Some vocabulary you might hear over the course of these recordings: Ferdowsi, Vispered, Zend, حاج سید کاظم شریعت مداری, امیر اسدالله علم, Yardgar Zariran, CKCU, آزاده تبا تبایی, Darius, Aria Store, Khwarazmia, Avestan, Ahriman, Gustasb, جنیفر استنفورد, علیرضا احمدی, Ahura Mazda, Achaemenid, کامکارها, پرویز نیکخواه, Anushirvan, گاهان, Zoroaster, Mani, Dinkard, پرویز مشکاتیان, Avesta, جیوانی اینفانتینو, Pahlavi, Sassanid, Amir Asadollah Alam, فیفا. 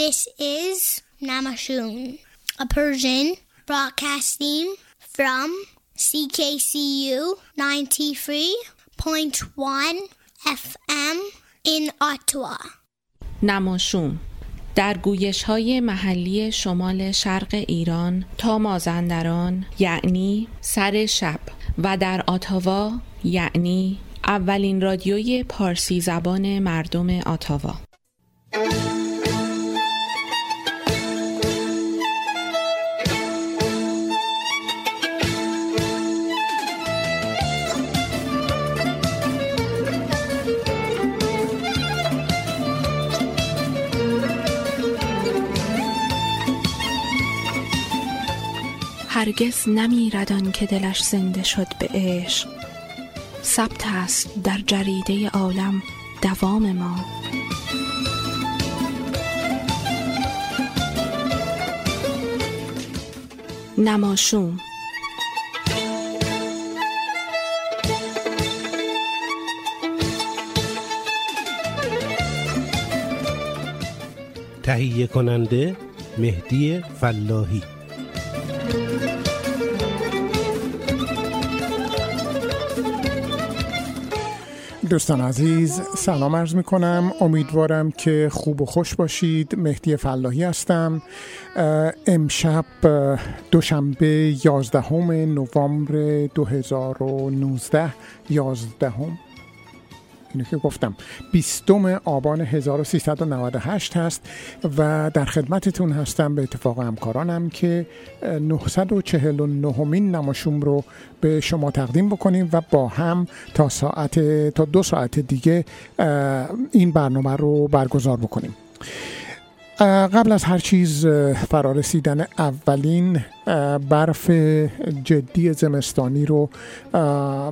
This is Namashoon, a Persian broadcasting from CKCU 93.1 FM in Ottawa. نماشون در گویش‌های محلی شمال شرق ایران تا مازندران یعنی سر شب و در اتاوا یعنی اولین رادیوی پارسی زبان مردم اتاوا. هرگز نمیردان که دلش زنده شد به عشق، ثبت است در جریده عالم دوام ما. نماشوم تهیه کننده مهدی فلاحی. دوستان عزیز سلام عرض می کنم، امیدوارم که خوب و خوش باشید. مهدی فلاحی هستم. امشب دوشنبه 11 نوامبر 2019، 20 آبان 1398 هست و در خدمتتون هستم به اتفاق همکارانم که 949مین نماشوم رو به شما تقدیم بکنیم و با هم تا 2 ساعت دیگه این برنامه رو برگزار بکنیم. قبل از هر چیز فرارسیدن اولین برف جدی زمستانی رو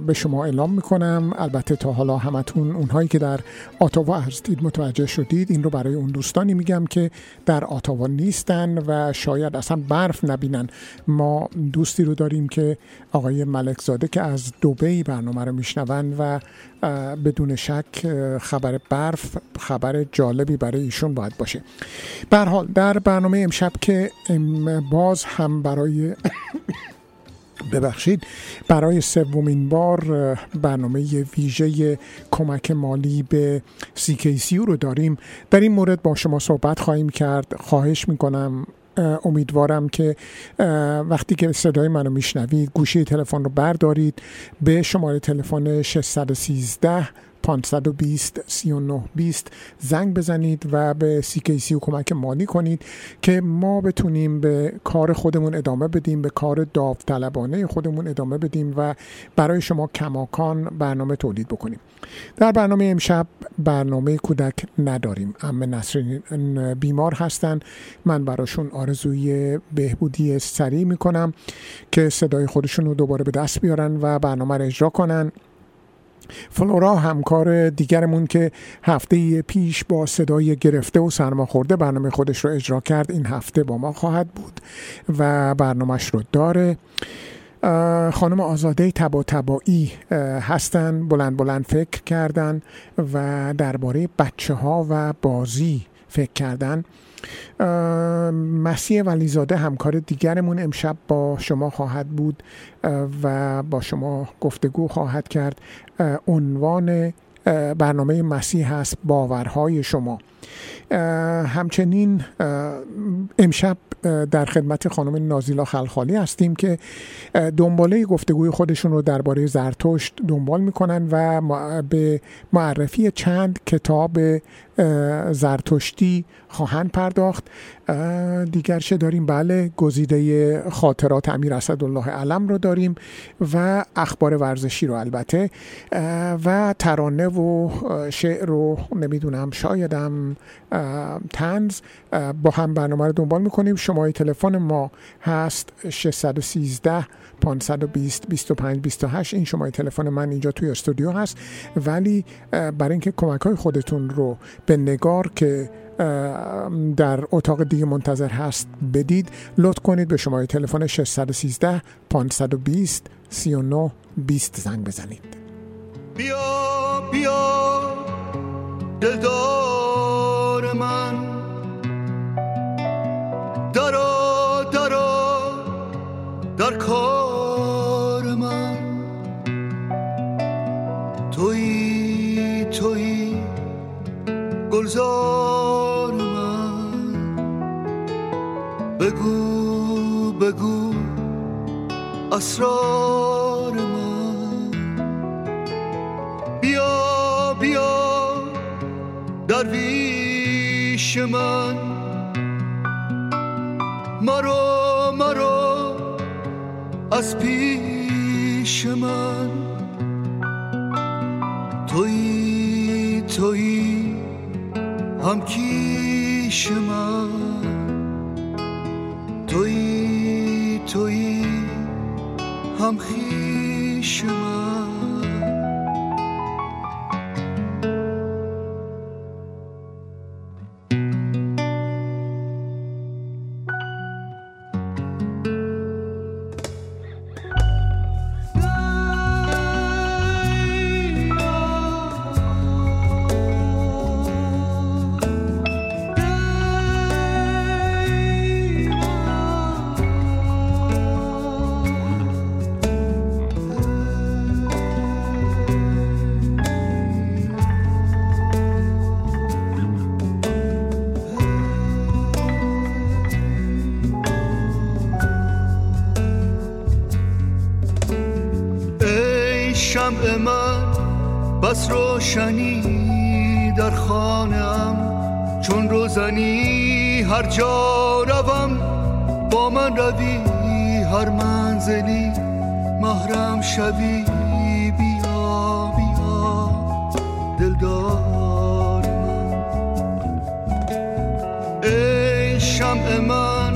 به شما اعلام میکنم. البته تا حالا همتون اونهایی که در اتاوا هستید متوجه شدید. این رو برای اون دوستانی میگم که در اتاوا نیستن و شاید اصلا برف نبینن. ما دوستی رو داریم که آقای ملک زاده که از دبی برنامه رو میشنون و بدون شک خبر برف خبر جالبی برای ایشون باید باشه. به هر حال در برنامه امشب که باز هم برای سومین بار برنامه ویژه کمک مالی به CKCU رو داریم. در این مورد با شما صحبت خواهیم کرد. خواهش میکنم، امیدوارم که وقتی که صدای منو میشنوید گوشی تلفن رو بردارید، به شماره تلفن 613-520-3920 زنگ بزنید و به CKCU کمک مالی کنید که ما بتونیم به کار خودمون ادامه بدیم، به کار داوطلبانه خودمون ادامه بدیم و برای شما کماکان برنامه تولید بکنیم. در برنامه امشب برنامه کودک نداریم. عمه نسرین بیمار هستن. من براشون آرزوی بهبودی سریع میکنم که صدای خودشون رو دوباره به دست بیارن و برنامه رو اجرا کنن. فلورا همکار دیگرمون که هفته پیش با صدای گرفته و سرماخورده برنامه خودش رو اجرا کرد، این هفته با ما خواهد بود و برنامهش رو داره. خانم آزاده تبا تبائی هستن. بلند بلند فکر کردن و درباره بچه ها و بازی فکر کردن. مسیح ولیزاده همکار دیگرمون امشب با شما خواهد بود و با شما گفتگو خواهد کرد. عنوان برنامه مسیح هست باورهای شما. همچنین امشب در خدمت خانم نازیلا خلخالی هستیم که دنباله گفتگوی خودشون رو درباره زرتشت دنبال میکنن و به معرفی چند کتاب زرتشتی خواهند پرداخت. دیگر چه داریم؟ بله، گزیده خاطرات امیر اسدالله علم رو داریم و اخبار ورزشی رو البته و ترانه و شعر رو نمیدونم، شایدم طنز. با هم برنامه رو دنبال میکنیم. شماره تلفن ما هست 613-520-2528. این شماره تلفن من اینجا توی استودیو هست، ولی برای اینکه کمک‌های خودتون رو به نگار که در اتاق دیگه منتظر هست بدید، لطف کنید به شماره تلفن 613-520-3920 زنگ بزنید. بیا بیا دلدار من، در کار من تویی، تویی گلزار من. بگو بگو اسرار من، بیا بیا درویش من. مرو مرو از پیش من، تویی تویی همکیش من. تویی تویی همخیش من. شمع من بس روشنی در خانم، چون روزنی هر جا روم با من روی، هر منزلی محرم شوی. بیا بیا دلدار من، ای شمع من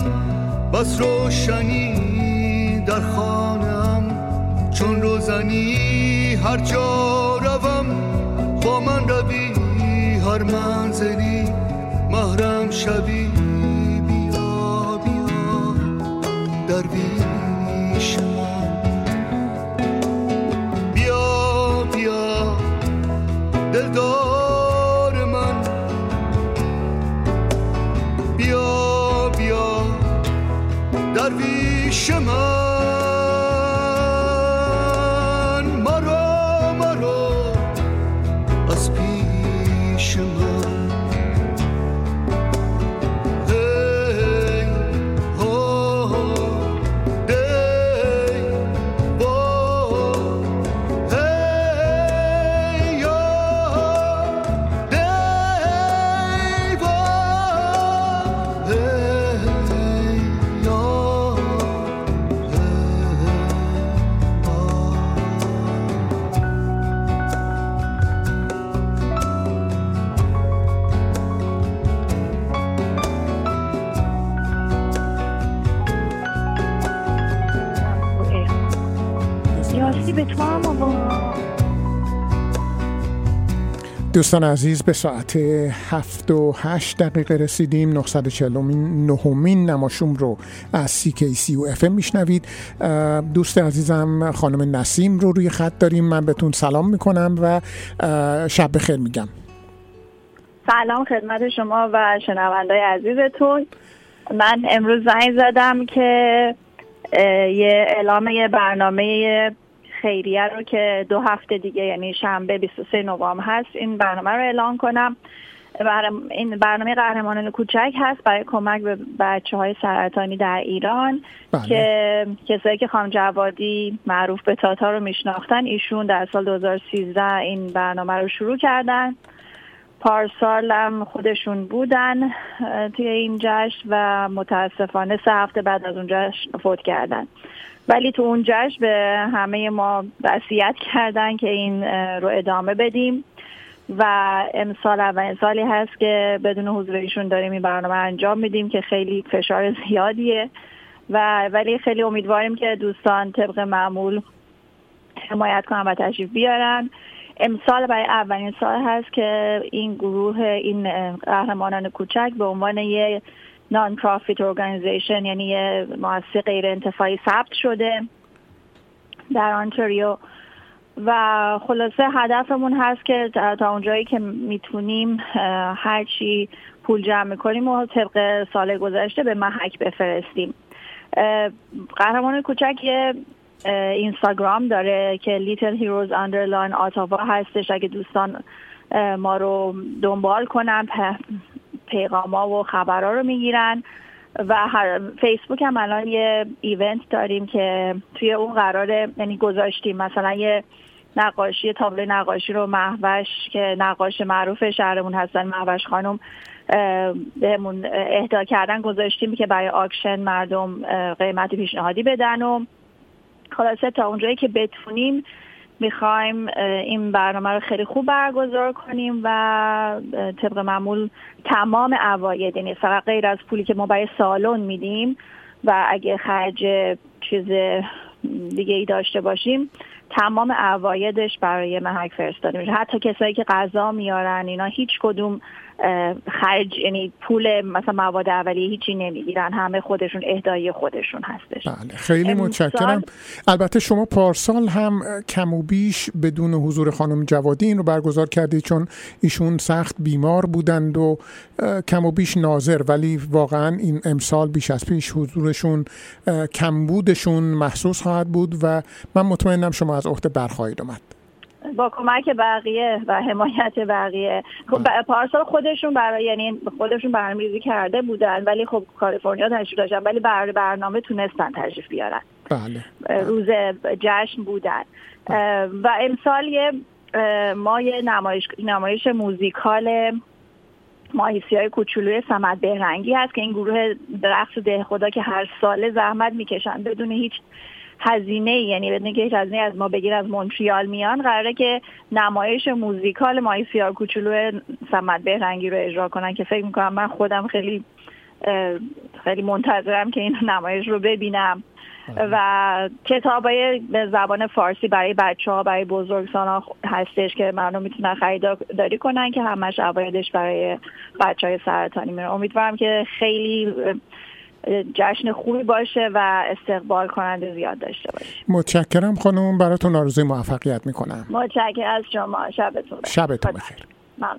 بس روشنی در خانم، چون روزنی هر جا روم با من روی، هر منزلی محرم شوی. بیا بیا درویش من، بیا بیا دلدار من، بیا بیا درویش من. دوستان عزیز، به ساعت 7:08 رسیدیم. 949مین نماشوم رو از CKCU FM میشنوید. دوست عزیزم خانم نسیم رو روی خط داریم. من بهتون سلام میکنم و شب بخیر میگم. سلام خدمت شما و شنوندای عزیزتون. من امروز زنگ زدم که یه اعلام یه برنامه خیریه رو که 2 هفته دیگه یعنی شنبه 23 نوامبر هست، این برنامه رو اعلان کنم. این برنامه قهرمانان کوچک هست برای کمک به بچه‌های سرطانی در ایران بله. که کسایی که خانم جوادی معروف به تاتا رو میشناختن، ایشون در سال 2013 این برنامه رو شروع کردن. پارسال هم خودشون بودن توی این جشن و متاسفانه 3 هفته بعد از اون جشن فوت کردن، ولی تو اون جشن به همه ما وصیت کردن که این رو ادامه بدیم و امسال اولین سالی هست که بدون حضورشون داریم این برنامه انجام میدیم که خیلی فشار زیادیه و ولی خیلی امیدواریم که دوستان طبق معمول حمایت کنن و تشریف بیارن. امسال برای اولین سال هست که این گروه این قهرمانان کوچک به عنوان یه نان پروفیت ارگانیزیشن یعنی یه مؤسسه غیر انتفاعی ثبت شده در آنتاریو و خلاصه هدفمون هست که تا اونجایی که میتونیم هرچی پول جمع کنیم و طبق سال گذشته به محک بفرستیم. قهرمان کوچک یه اینستاگرام داره که لیتل هیروز اندرلاین آتاوا هستش. اگه دوستان ما رو دنبال کنن پیغاما و خبرها رو میگیرن. و فیسبوک هم الان یه ایونت داریم که توی اون قراره، یعنی گذاشتیم مثلا یه نقاشی، تابلو نقاشی رو مهوش که نقاش معروف شهرمون هستن مهوش خانم بهمون اهدا کردن، گذاشتیم که برای آکشن مردم قیمت پیشنهادی بدن. و خلاصه تا اونجایی که بتونیم میخوایم این برنامه رو خیلی خوب برگزار کنیم و طبق معمول تمام عواید، یعنی فقط غیر از پولی که ما برای سالن میدیم و اگه خرج چیز دیگه ای داشته باشیم، تمام عوایدش برای محک فرستاده میشه. حتی کسایی که غذا میارن اینا هیچ کدوم خرج، یعنی پول مثلا مواد اولیه هیچی نمیگیرن، همه خودشون اهدای خودشون هستش. بله خیلی متشکرم. البته شما پارسال هم کم و بیش بدون حضور خانم جوادی این رو برگزار کردید، چون ایشون سخت بیمار بودند و کم و بیش ناظر، ولی واقعا این امسال بیش از پیش حضورشون کمبودشون محسوس خواهد بود و من مطمئنم شما از عهده برخواهید آمد با کمک بقیه و حمایت بقیه. خب پارسال خودشون برای، یعنی خودشون برنامه‌ریزی کرده بودن، ولی خب کالیفرنیا تشریف داشتن، ولی برای برنامه تونستن تشریف بیارن. بله. روز جشن بودن. بله. و امسال ما یه نمایش موزیکال ماهیسی‌های کوچولوی صمد بهرنگی هست که این گروه درخت دهخدا که هر ساله زحمت میکشن بدون هیچ هزینه، یعنی بدون که هیچ هزینه از ما بگیر، از مونتریال میان، قراره که نمایش موزیکال ماهیسی‌های کوچولوی صمد بهرنگی رو اجرا کنن که فکر میکنم من خودم خیلی منتظرم که این نمایش رو ببینم. و کتابای به زبان فارسی برای بچه‌ها، برای بزرگسالان هستش که مردم میتونن خریداری کنن که همش عوایدش برای بچه‌های سرطانی میره. امیدوارم که خیلی جشن خوبی باشه و استقبال کننده زیاد داشته باشه. متشکرم خانم، براتون آرزوی موفقیت میکنم. متشکرم از شما، شبتون بخیر. شبتون بخیر. ممنون.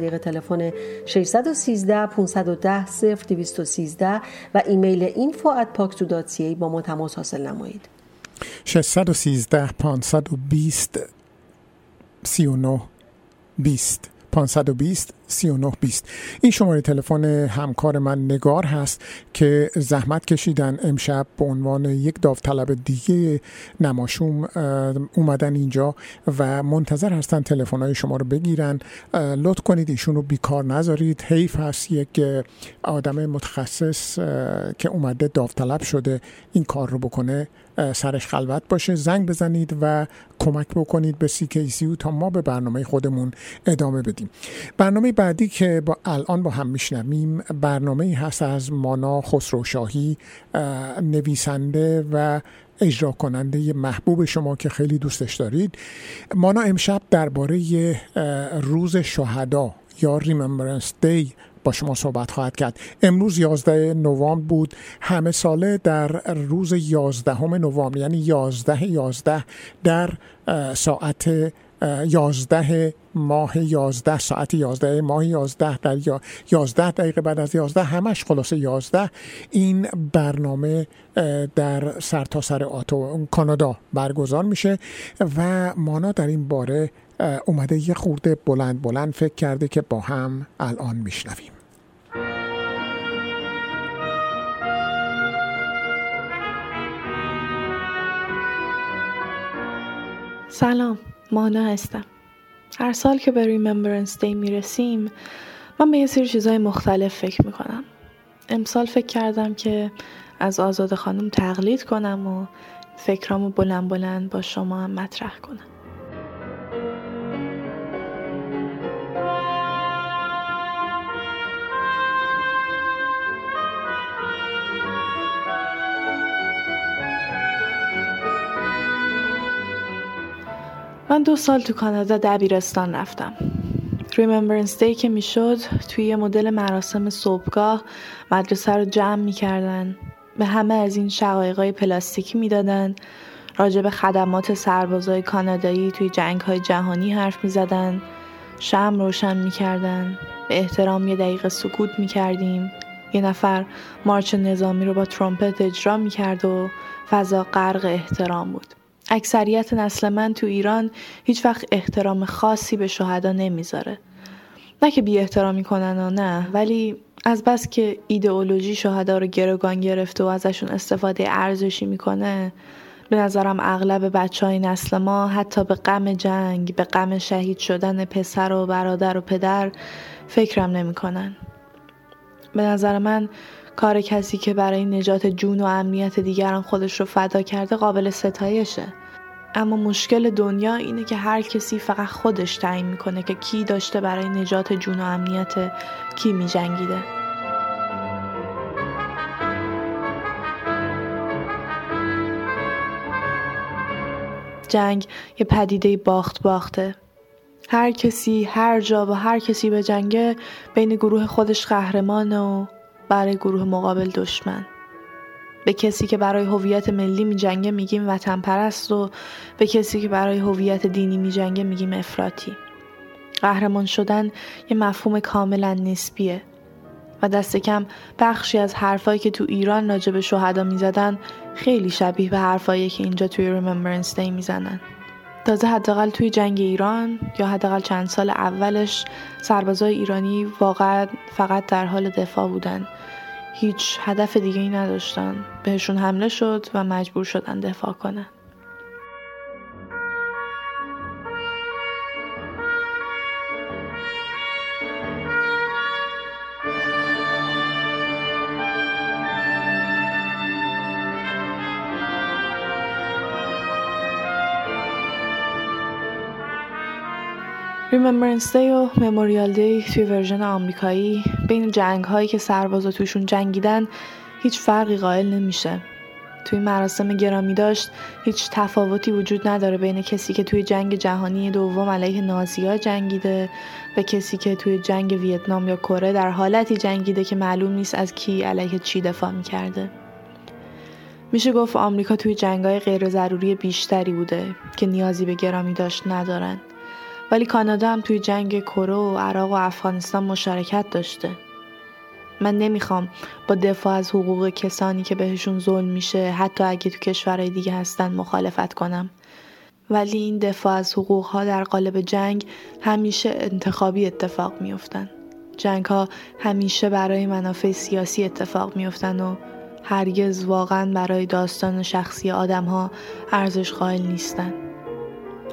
طریق تلفن 613-510-0213 و ایمیل info@pakso.ca با ما تماس حاصل نمایید. 613-520-3920 520-3920 این شماره تلفن همکار من نگار هست که زحمت کشیدن امشب به عنوان یک داوطلب دیگه نماشوم اومدن اینجا و منتظر هستن تلفن‌های شما رو بگیرن. لطف کنید ایشون رو بیکار نذارید. حیف هست یک آدم متخصص که اومده داوطلب شده این کار رو بکنه، سرش خلوت باشه. زنگ بزنید و کمک بکنید به CKCU تا ما به برنامه خودمون ادامه بدیم. برنامه بعدی که الان با هم میشنویم برنامه‌ای هست از مانا خسروشاهی، نویسنده و اجرا کننده محبوب شما که خیلی دوستش دارید. مانا امشب درباره روز شهدا یا ریممبرنس دی با شما صحبت خواهد کرد. امروز 11 نوامبر بود. همه ساله در روز 11 نوامبر، یعنی 11 در ساعت 11 ماه 11 ساعت 11 ماه 11 در 11 دقیقه بعد از 11 همش خلاصه 11 این برنامه در سرتاسر کانادا برگزار میشه و مانا در این باره اومده یه خورده بلند فکر کرده که با هم الان میشنویم. سلام، مانا هستم. هر سال که به ریممبرنس دی میرسیم من به یه سری چیزای مختلف فکر میکنم. امسال فکر کردم که از آزاده خانم تقلید کنم و فکرامو بلند با شما هم مطرح کنم. من 2 سال تو کانادا دبیرستان رفتم. ریممبرنس دی که میشد توی یه مدل مراسم صبحگاه مدرسه رو جمع میکردن. به همه از این شقایقای پلاستیکی میدادن. راجع به خدمات سربازای کانادایی توی جنگ‌های جهانی حرف میزدن. شمع روشن میکردن. به احترام یه دقیقه سکوت میکردیم. یه نفر مارچ نظامی رو با ترومپت اجرا میکرد و فضا غرق احترام بود. اکثریت نسل من تو ایران هیچ وقت احترام خاصی به شهدا نمیذاره. نه که بی احترامی کنن و نه، ولی از بس که ایدئولوژی شهدا رو گروگان گرفته و ازشون استفاده ارزشی میکنه، به نظرم اغلب بچهای نسل ما حتی به غم جنگ، به غم شهید شدن پسر و برادر و پدر فکرم نمیکنن. به نظر من کار کسی که برای نجات جون و امنیت دیگران خودش رو فدا کرده قابل ستایشه. اما مشکل دنیا اینه که هر کسی فقط خودش تعیین میکنه که کی داشته برای نجات جون و امنیت کی میجنگیده. جنگ یه پدیده باخته. هر کسی هر جا و هر کسی به جنگه بین گروه خودش قهرمانه و برای گروه مقابل دشمن. به کسی که برای هویت ملی میجنگه میگیم وطن پرست و به کسی که برای هویت دینی میجنگه میگیم افراطی. قهرمان شدن یه مفهوم کاملا نسبیه و دست کم بخشی از حرفایی که تو ایران راجع به شهدا میزدن خیلی شبیه به حرفایی که اینجا توی ریممبرنس دی میزنن. تازه حداقل توی جنگ ایران یا حداقل چند سال اولش سربازای ایرانی واقعا فقط در حال دفاع بودن. هیچ هدف دیگه‌ای نداشتن. بهشون حمله شد و مجبور شدن دفاع کنن. Remembrance Day و Memorial Day توی ورژن آمریکایی بین جنگ‌هایی که سربازا توشون جنگیدن هیچ فرقی قائل نمیشه. توی مراسم گرامی داشت هیچ تفاوتی وجود نداره بین کسی که توی جنگ جهانی دوم علیه نازی‌ها جنگیده و کسی که توی جنگ ویتنام یا کره در حالتی جنگیده که معلوم نیست از کی علیه چی دفاع می‌کرده. میشه گفت آمریکا توی جنگ‌های غیر ضروری بیشتری بوده که نیازی به گرامی داشت ندارن. ولی کانادا هم توی جنگ کره و عراق و افغانستان مشارکت داشته. من نمیخوام با دفاع از حقوق کسانی که بهشون ظلم میشه حتی اگه تو کشورهای دیگه هستن مخالفت کنم. ولی این دفاع از حقوقها در قالب جنگ همیشه انتخابی اتفاق میفتن. جنگها همیشه برای منافع سیاسی اتفاق میفتن و هرگز واقعا برای داستان شخصی آدمها ارزش قائل نیستن.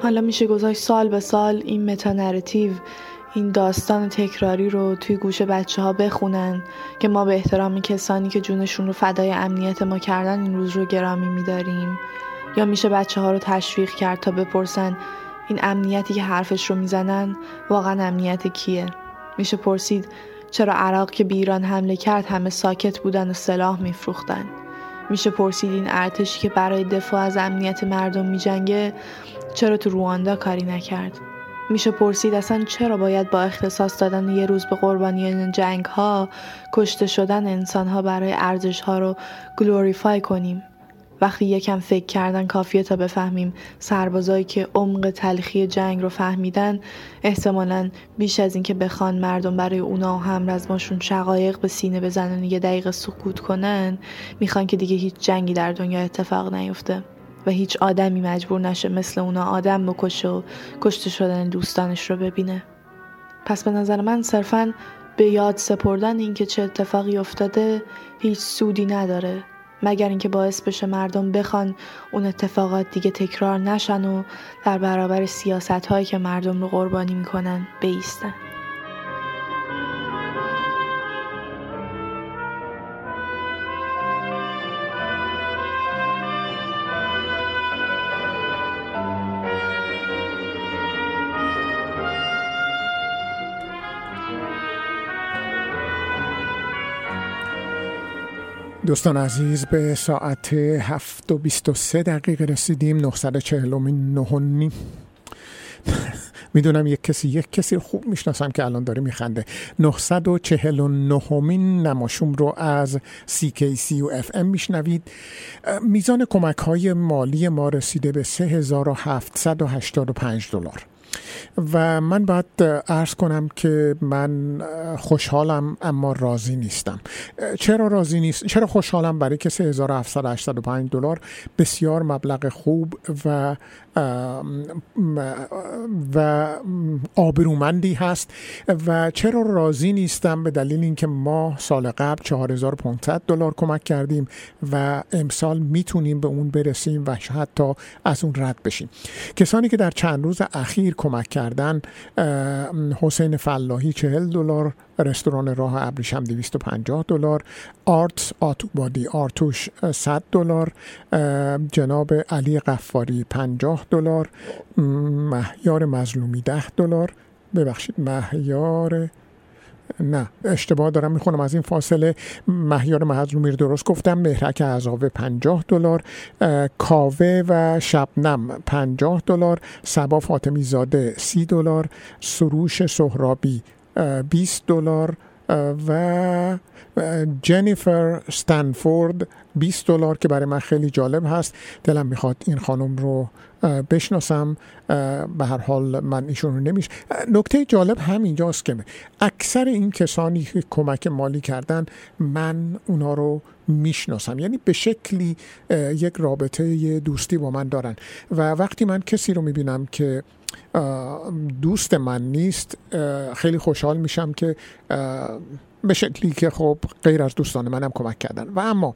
حالا میشه گذاشت سال به سال این متانراتیو، این داستان تکراری رو توی گوش بچه ها بخونن که ما به احترام کسانی که جونشون رو فدای امنیت ما کردن این روز رو گرامی میداریم. یا میشه بچه ها رو تشویق کرد تا بپرسن این امنیتی که حرفش رو میزنن واقعا امنیت کیه؟ میشه پرسید چرا عراق که به ایران حمله کرد همه ساکت بودن و سلاح میفروختن؟ میشه پرسید این ارتشی که برای دفاع از امنیت مردم میجنگه چرا تو رواندا کاری نکرد؟ میشه پرسید اصلا چرا باید با اختصاص دادن یه روز به قربانیان جنگ ها، کشته شدن انسان ها برای ارزش ها رو گلوریفای کنیم؟ وقتی یکم فکر کردن کافیه تا بفهمیم سربازایی که عمق تلخی جنگ رو فهمیدن احتمالاً بیش از این که بخوان مردم برای اونا و همرزماشون شقایق به سینه بزنن و یه دقیقه سکوت کنن، میخوان که دیگه هیچ جنگی در دنیا اتفاق نیفته و هیچ آدمی مجبور نشه مثل اونا آدم بکشه و کشته شدن دوستانش رو ببینه. پس به نظر من صرفاً به یاد سپردن این که چه اتفاقی افتاده هیچ سودی نداره، مگر اینکه باعث بشه مردم بخوان اون اتفاقات دیگه تکرار نشن و در برابر سیاست‌هایی که مردم رو قربانی میکنن بایستن. دوستان عزیز، به ساعت 7:23 رسیدیم. 949 میدونم یک کسی خوب میشناسم که الان داره میخنده. 949مین نماشوم رو از CKCU FM میشنوید. میزان کمک های مالی ما رسیده به $3785 و من باید عرض کنم که من خوشحالم اما راضی نیستم. چرا خوشحالم؟ برای که $3785 بسیار مبلغ خوب و آبرومندی هست. و چرا راضی نیستم؟ به دلیل اینکه ما سال قبل $4500 کمک کردیم و امسال میتونیم به اون برسیم و حتی از اون رد بشیم. کسانی که در چند روز اخیر کمک کردن: حسین فلاحی $40، رستوران راه ابریشم $250، آرتس آتوبادی آرتوش $100، جناب علی قفاری $50، مهیار مظلومی $10، ببخشید مهیار، نه اشتباه دارم میخونم از این فاصله، مهیار مظلومی رو درست گفتم، مهرک عزاوه $50، کاوه و شبنم $50، صبا فاطمی زاده $30، سروش سهرابی $20 و جنیفر استنفورد $20 که برای من خیلی جالب هست. دلم میخواد این خانم رو بشناسم. به هر حال من ایشون رو نمیشه. نکته جالب همینجاست که اکثر این کسانی که کمک مالی کردن من اونا رو میشناسم، یعنی به شکلی یک رابطه دوستی با من دارن و وقتی من کسی رو میبینم که دوست من نیست خیلی خوشحال میشم که به شکلی که خب غیر از دوستان منم کمک کردن. و اما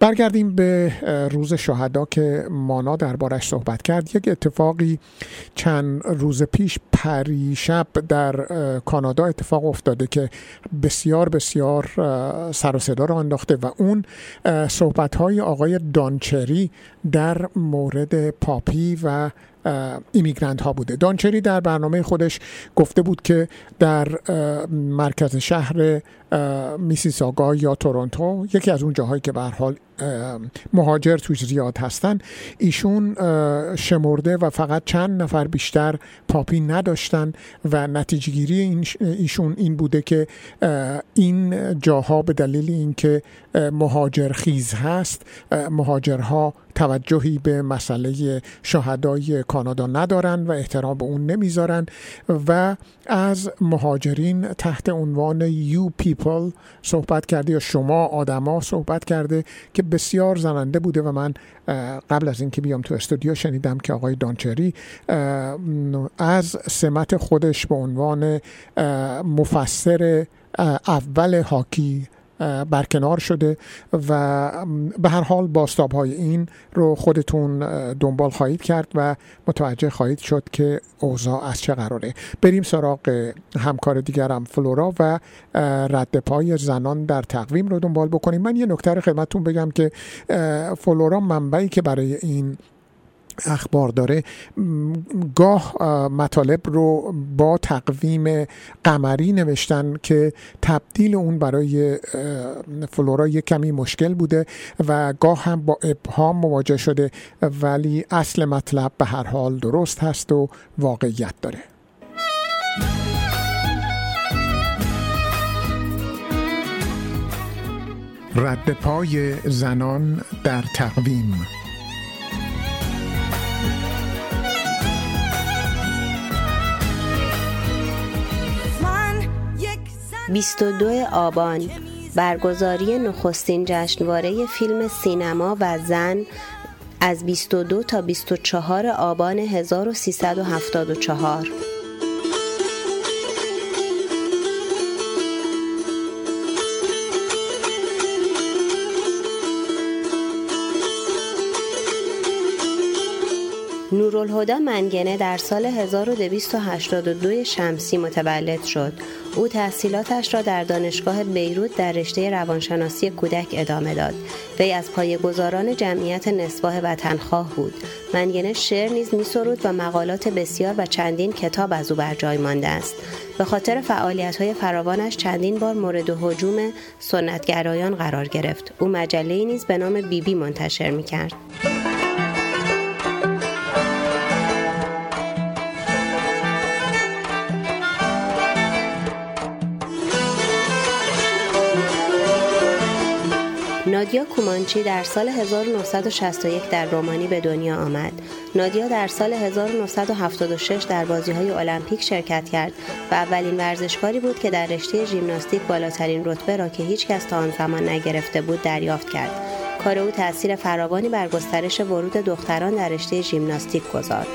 برگردیم به روز شهدا که مانا دربارش صحبت کرد. یک اتفاقی چند روز پیش پریشب در کانادا اتفاق افتاده که بسیار بسیار سر و صدا را انداخته و اون صحبت‌های آقای دانچری در مورد پاپی و ایمیگرانت ها بوده. دانچری در برنامه خودش گفته بود که در مرکز شهر میسیساگا یا تورنتو، یکی از اون جاهایی که به هر حال مهاجر توش زیاد هستن، ایشون شمرده و فقط چند نفر بیشتر پاپی نداشتن و نتیجه گیری ایشون این بوده که این جاها به دلیل اینکه مهاجر خیز هست، مهاجرها توجهی به مسئله شهدای کانادا ندارن و احترام به اون نمیذارن و از مهاجرین تحت عنوان یو پیپل صحبت کرده یا شما آدما صحبت کرده که بسیار زننده بوده. و من قبل از اینکه بیام تو استودیو شنیدم که آقای دانچری از سمت خودش به عنوان مفسر اول هاکی برکنار شده و به هر حال باستاب‌های این رو خودتون دنبال خواهید کرد و متوجه خواهید شد که اوضاع از چه قراره. بریم سراغ همکار دیگرم فلورا و رد پای زنان در تقویم رو دنبال بکنیم. من یه نکته رو خدمتتون بگم که فلورا منبعی که برای این اخبار داره گاه مطالب رو با تقویم قمری نوشتن که تبدیل اون برای فلورا یک کمی مشکل بوده و گاه هم با ابهام مواجه شده، ولی اصل مطلب به هر حال درست هست و واقعیت داره. رد پای زنان در تقویم. بیست و دو آبان، برگزاری نخستین جشنواره فیلم سینما و زن از 22 تا 24 آبان 1374. نورالهدا منگنه در سال 1282 شمسی متولد شد. او تحصیلاتش را در دانشگاه بیروت در رشته روانشناسی کودک ادامه داد. وی از پایه‌گذاران جمعیت نسواه وطنخواه بود. منگنه شعر نیز می‌سرود و مقالات بسیار و چندین کتاب از او بر جای مانده است. به خاطر فعالیت‌های فراوانش چندین بار مورد هجوم سنتگرایان قرار گرفت. او مجله‌ای نیز به نام بیبی منتشر می‌کرد. نادیا کومانچی در سال 1961 در رومانی به دنیا آمد. نادیا در سال 1976 در بازی‌های المپیک شرکت کرد و اولین ورزشکاری بود که در رشته ژیمناستیک بالاترین رتبه را که هیچ کس تا آن زمان نگرفته بود دریافت کرد. کار او تأثیر فراوانی بر گسترش ورود دختران در رشته ژیمناستیک گذاشت.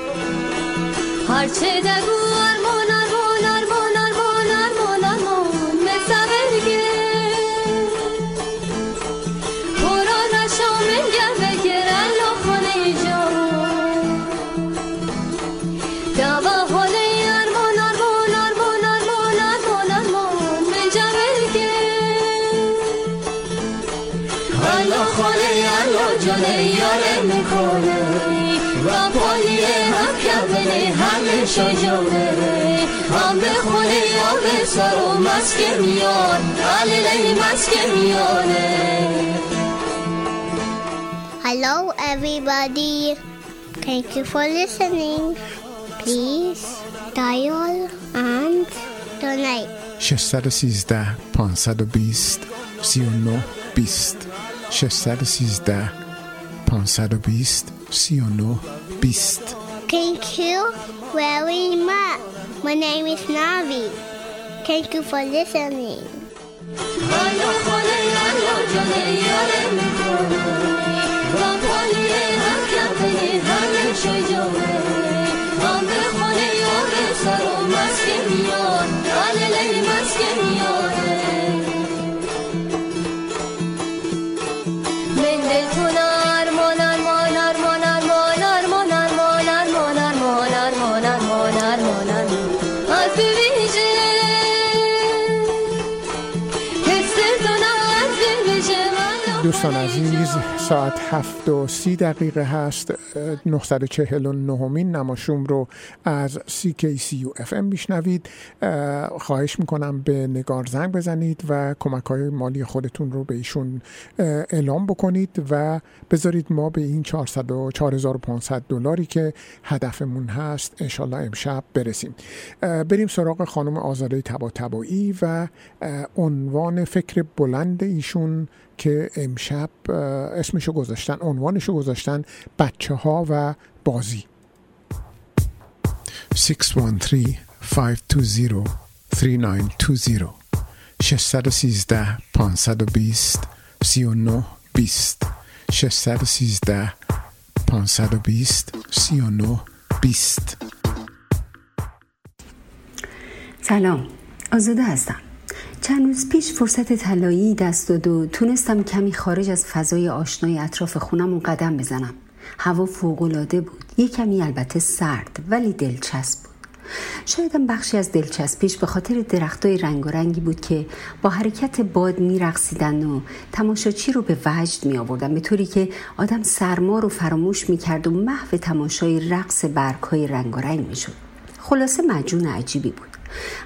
Hello everybody, thank you for listening. Please dial and donate. 613-520-3920 613-520 39-20. Thank you very much. My name is Navi. Thank you for listening. دوستان عزیز، ساعت 7:30 هست. 949 نماشوم رو از CKCU FM میشنوید. خواهش میکنم به نگار زنگ بزنید و کمک‌های مالی خودتون رو به ایشون اعلام بکنید و بذارید ما به این 4,500 دلاری که هدفمون هست انشالله امشب برسیم. بریم سراغ خانم آزاده تبا تبایی و عنوان فکر بلند ایشون که امشب اسمشو گذاشتن، عنوانشو گذاشتن بچه ها و بازی. 613-520-3920 613-520-3920 613-520-3920. سلام، آزاده هستم. چند روز پیش فرصت طلایی دست داد و تونستم کمی خارج از فضای آشنای اطراف خونم قدم بزنم. هوا فوق‌العاده بود. یه کمی البته سرد ولی دلچسب بود. شایدم بخشی از دلچسبیش به خاطر درختای رنگارنگی بود که با حرکت باد می‌رقصیدن و تماشاچی رو به وجد می‌آوردن، به طوری که آدم سرما رو فراموش می‌کرد و محو تماشای رقص برگ‌های رنگارنگ می‌شد. خلاصه مجنون عجیبی بود.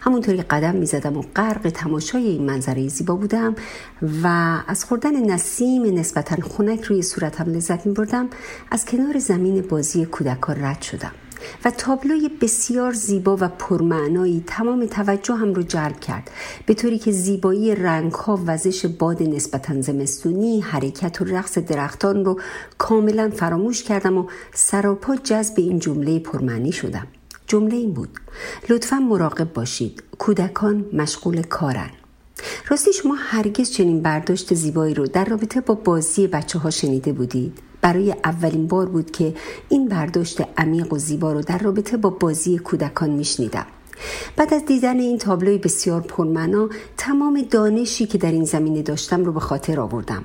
همونطوری قدم میزدم و غرق تماشای این منظره زیبا بودم و از خوردن نسیم نسبتاً خنک روی صورتم لذت می‌بردم، از کنار زمین بازی کودکان رد شدم و تابلوی بسیار زیبا و پرمعنایی تمام توجهم رو جلب کرد، به طوری که زیبایی رنگ‌ها، وزش باد نسبتاً زمستونی، حرکت و رقص درختان رو کاملاً فراموش کردم و سراپا جذب این جمله پرمعنی شدم. جمله این بود: لطفاً مراقب باشید، کودکان مشغول کارن. راستی شما هرگز چنین برداشت زیبایی رو در رابطه با بازی بچه ها شنیده بودید؟ برای اولین بار بود که این برداشت عمیق و زیبا رو در رابطه با بازی کودکان میشنیدم. بعد از دیدن این تابلوی بسیار پرمعنا، تمام دانشی که در این زمینه داشتم رو به خاطر آوردم.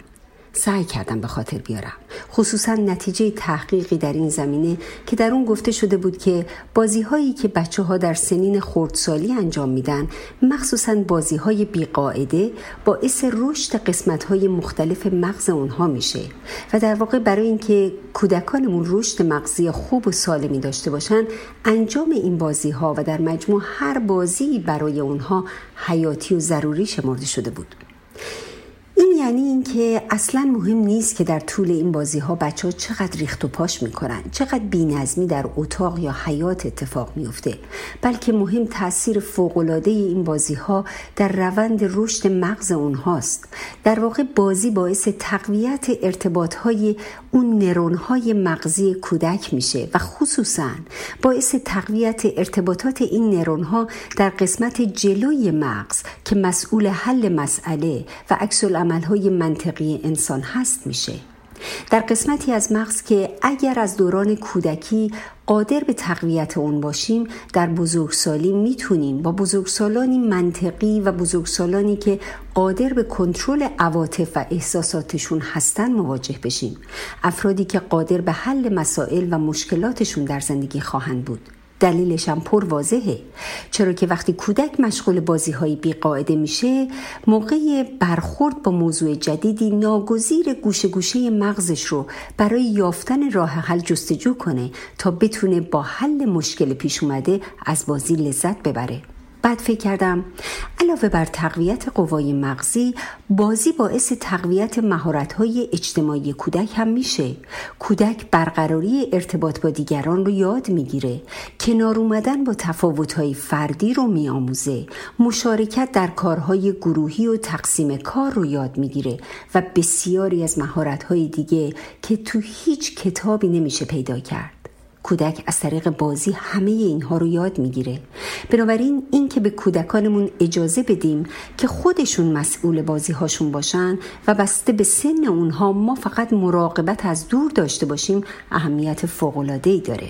سعی کردم به خاطر بیارم، خصوصا نتیجه تحقیقی در این زمینه که در اون گفته شده بود که بازی‌هایی که بچه‌ها در سنین خردسالی انجام میدن، مخصوصا بازی‌های بی‌قاعده، باعث رشد قسمت‌های مختلف مغز اونها میشه و در واقع برای اینکه کودکانمون رشد مغزی خوب و سالمی داشته باشن، انجام این بازی‌ها و در مجموع هر بازی برای اونها حیاتی و ضروری شمرده شده بود. این یعنی این که اصلا مهم نیست که در طول این بازی‌ها بچه‌ها چقدر ریخت و پاش می‌کنن، چقدر بی‌نظمی در اتاق یا حیاط اتفاق می‌افته، بلکه مهم تأثیر فوق‌العاده این بازی‌ها در روند رشد مغز اونهاست. در واقع بازی باعث تقویت ارتباط‌های اون نورون‌های مغزی کودک میشه و خصوصاً باعث تقویت ارتباطات این نورون‌ها در قسمت جلوی مغز که مسئول حل مسئله و عکس‌العمل عملهای منطقی انسان هست میشه. در قسمتی از مغز که اگر از دوران کودکی قادر به تقویت اون باشیم، در بزرگسالی میتونیم با بزرگسالانی منطقی و بزرگسالانی که قادر به کنترل عواطف و احساساتشون هستن مواجه بشیم. افرادی که قادر به حل مسائل و مشکلاتشون در زندگی خواهند بود. دلیلش هم پر واضحه، چرا که وقتی کودک مشغول بازی‌های بی‌قاعده میشه، موقع برخورد با موضوع جدیدی ناگزیر گوشه گوشه مغزش رو برای یافتن راه حل جستجو کنه تا بتونه با حل مشکل پیش اومده از بازی لذت ببره. بعد فکر کردم علاوه بر تقویت قوای مغزی، بازی باعث تقویت مهارت‌های اجتماعی کودک هم میشه. کودک برقراری ارتباط با دیگران رو یاد میگیره، کنار اومدن با تفاوت‌های فردی رو میآموزه، مشارکت در کارهای گروهی و تقسیم کار رو یاد میگیره و بسیاری از مهارت‌های دیگه که تو هیچ کتابی نمیشه پیدا کرد. کودک از طریق بازی همه اینها رو یاد میگیره. بنابراین این که به کودکانمون اجازه بدیم که خودشون مسئول بازی هاشون باشن و بسته به سن اونها ما فقط مراقبت از دور داشته باشیم اهمیت فوق‌العاده‌ای داره.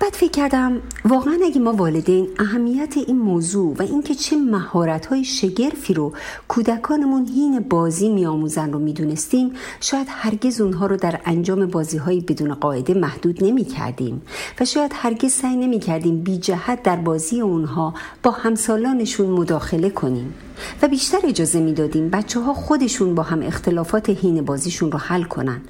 بعد فکر کردم واقعا اگه ما والدین اهمیت این موضوع و اینکه چه مهارت‌های شگرفی رو کودکانمون حین بازی می‌آموزن رو می‌دونستیم، شاید هرگز اونها رو در انجام بازی‌های بدون قاعده محدود نمی‌کردیم و شاید هرگز سعی نمی‌کردیم بی جهت در بازی اونها با همسالانشون مداخله کنیم و بیشتر اجازه میدادیم بچه‌ها خودشون با هم اختلافات حین بازیشون رو حل کنن،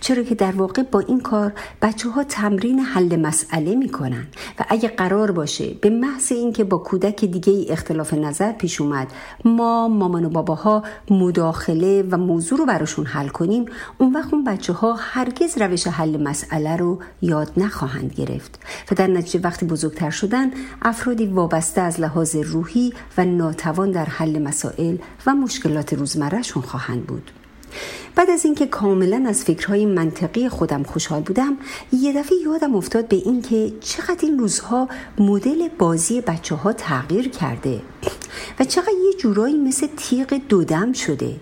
چرا که در واقع با این کار بچه‌ها تمرین حل مسئله میکنن و اگه قرار باشه به محض اینکه با کودک دیگه اختلاف نظر پیش اومد ما مامان و باباها مداخله و موضوع رو براشون حل کنیم، اون وقت اون بچه‌ها هرگز روش حل مسئله رو یاد نخواهند گرفت و در نتیجه وقتی بزرگتر شدن افرادی وابسته از لحاظ روحی و ناتوان در حل مسائل و مشکلات روزمرهشون خواهند بود. بعد از اینکه کاملا از فکرهای منطقی خودم خوشحال بودم، یه دفعه یادم افتاد به این که چقدر این روزها مدل بازی بچه‌ها تغییر کرده و چقدر یه جورایی مثل تیغ دودم شده.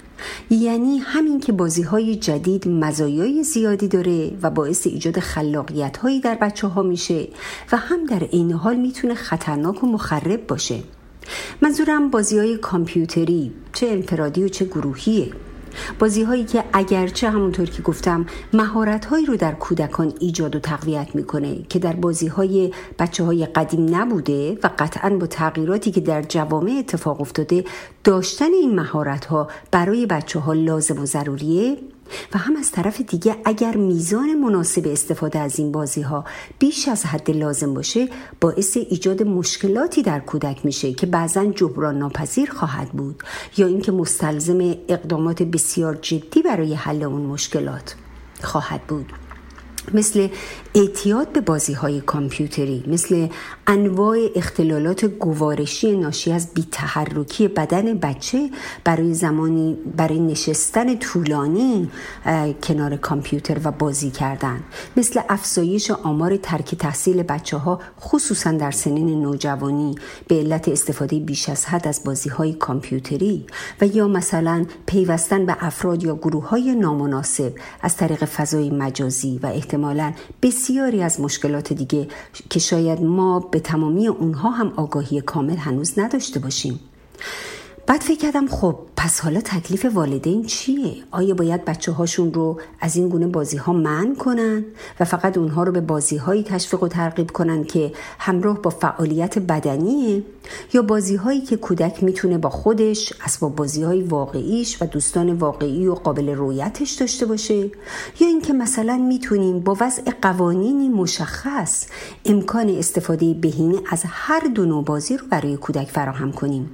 یعنی همین که بازی‌های جدید مزایای زیادی داره و باعث ایجاد خلاقیت‌هایی در بچه‌ها میشه و هم در عین حال میتونه خطرناک و مخرب باشه. منظورم بازی‌های کامپیوتری، چه انفرادی و چه گروهیه، بازی‌هایی که اگرچه همونطور که گفتم مهارت‌هایی رو در کودکان ایجاد و تقویت می‌کنه که در بازی‌های بچه‌های قدیم نبوده و قطعاً با تغییراتی که در جوامع اتفاق افتاده داشتن این مهارت‌ها برای بچه‌ها لازم و ضروریه، و هم از طرف دیگه اگر میزان مناسب استفاده از این بازی‌ها بیش از حد لازم باشه باعث ایجاد مشکلاتی در کودک میشه که بعضاً جبران ناپذیر خواهد بود یا اینکه مستلزم اقدامات بسیار جدی برای حل اون مشکلات خواهد بود، مثل اعتیاد به بازی‌های کامپیوتری، مثل انواع اختلالات گوارشی ناشی از بی‌تحرکی بدن بچه برای نشستن طولانی کنار کامپیوتر و بازی کردن، مثل افزایش آمار ترک تحصیل بچه‌ها خصوصا در سنین نوجوانی به علت استفاده بیش از حد از بازی‌های کامپیوتری، و یا مثلا پیوستن به افراد یا گروه‌های نامناسب از طریق فضای مجازی و احتمالاً بسیاری از مشکلات دیگه که شاید ما به تمامی اونها هم آگاهی کامل هنوز نداشته باشیم. بعد فکر کردم خب پس حالا تکلیف والدین چیه؟ آیا باید بچه هاشون رو از این گونه بازی ها منع کنن و فقط اونها رو به بازی هایی تشویق و ترغیب کنن که همراه با فعالیت بدنیه، یا بازی هایی که کودک میتونه با خودش، اسباب بازی های واقعیش و دوستان واقعی و قابل رویتش داشته باشه، یا اینکه مثلا میتونیم با وضع قوانینی مشخص امکان استفاده بهینه از هر دو نوع بازی رو برای کودک فراهم کنیم؟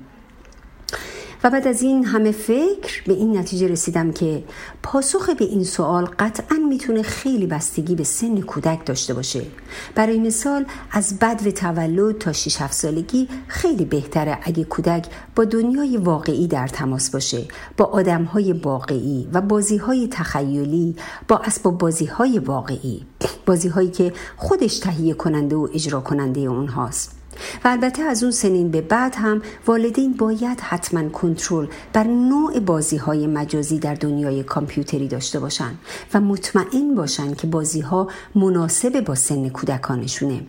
و بعد از این همه فکر به این نتیجه رسیدم که پاسخ به این سوال قطعاً میتونه خیلی بستگی به سن کودک داشته باشه. برای مثال از بدو تولد تا 6-7 سالگی خیلی بهتره اگه کودک با دنیای واقعی در تماس باشه، با آدمهای واقعی و بازیهای تخیلی، با اسباب بازیهای واقعی، بازیهایی که خودش تهیه کننده و اجرا کننده اونهاست. و البته از اون سنین به بعد هم والدین باید حتما کنترل بر نوع بازی‌های مجازی در دنیای کامپیوتری داشته باشن و مطمئن باشن که بازی‌ها مناسب با سن کودکانشونه.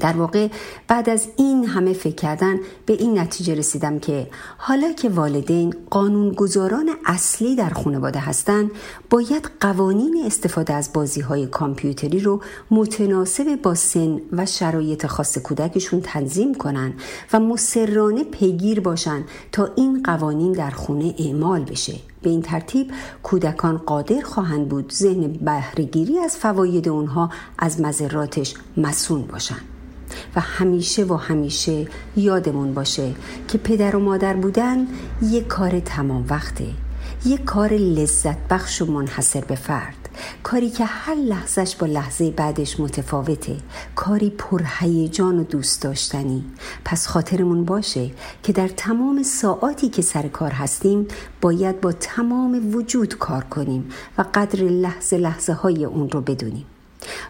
در واقع بعد از این همه فکر کردن به این نتیجه رسیدم که حالا که والدین قانونگذاران اصلی در خانواده هستند، باید قوانین استفاده از بازی‌های کامپیوتری رو متناسب با سن و شرایط خاص کودکشون تنظیم کنن و مصرانه پیگیر باشن تا این قوانین در خانه اعمال بشه. به این ترتیب کودکان قادر خواهند بود ذهن بهره‌گیری از فواید اونها از مضراتش مصون باشن. و همیشه یادمون باشه که پدر و مادر بودن یه کار تمام وقته، یه کار لذت بخش و منحصر به فرد، کاری که هر لحظهش با لحظه بعدش متفاوته، کاری پرهیجان و دوست داشتنی. پس خاطرمون باشه که در تمام ساعاتی که سر کار هستیم باید با تمام وجود کار کنیم و قدر لحظه های اون رو بدونیم.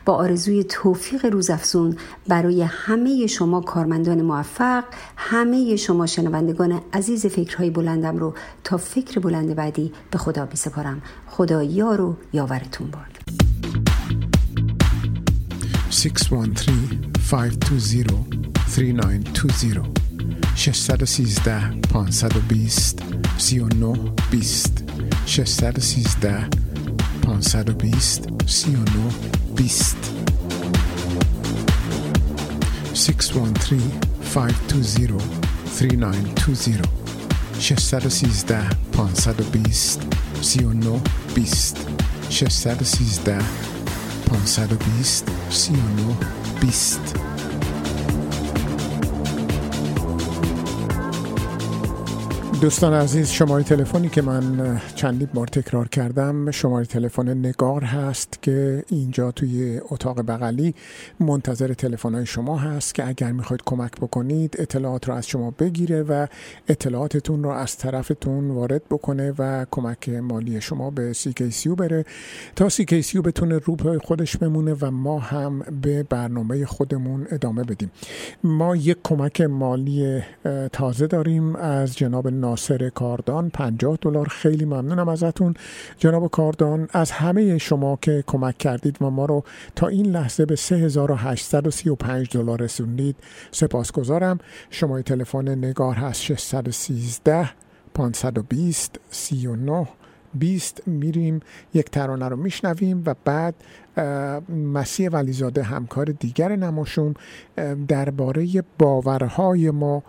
با آرزوی توفیق روزافزون برای همه شما کارمندان موفق، همه شما شنوندگان عزیز، فکرهای بلندم رو تا فکر بلند بعدی به خدا می‌سپارم. خدا یار و یاورتون باد. 613-520-3920 613-520-3920 613-520-3920 613-520-3920 613-520-3920 613-520-3920. دوستان عزیز، شماره تلفنی که من چندین بار تکرار کردم شماره تلفن نگار هست که اینجا توی اتاق بغلی منتظر تلفن‌های شما هست که اگر میخواید کمک بکنید اطلاعات رو از شما بگیره و اطلاعاتتون رو از طرفتون وارد بکنه و کمک مالی شما به CKCU بره تا CKCU بتونه رو پای خودش بمونه و ما هم به برنامه خودمون ادامه بدیم. ما یک کمک مالی تازه داریم از جناب ناصر کاردان، $50. خیلی ممنونم ازتون جناب کاردان، از همه شما که کمک کردید و ما رو تا این لحظه به $3,835 رسوندید سپاسگزارم. شماره تلفن نگار هست 613-520-3920. میریم یک ترانه رو میشنویم و بعد مسیح ولیزاده، همکار دیگر نماشون، درباره باورهای ما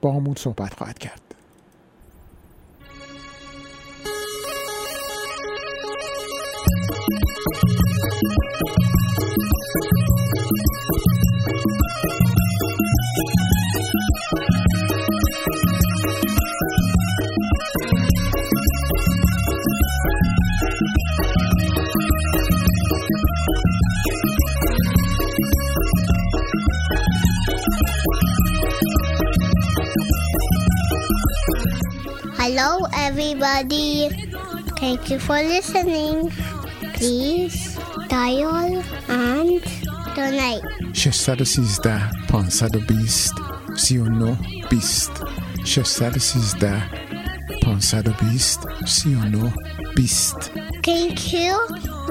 با همون صحبت خواهد کرد. Hello everybody, thank you for listening. Please dial and donate. 613-520-3920 613-520-3920. Thank you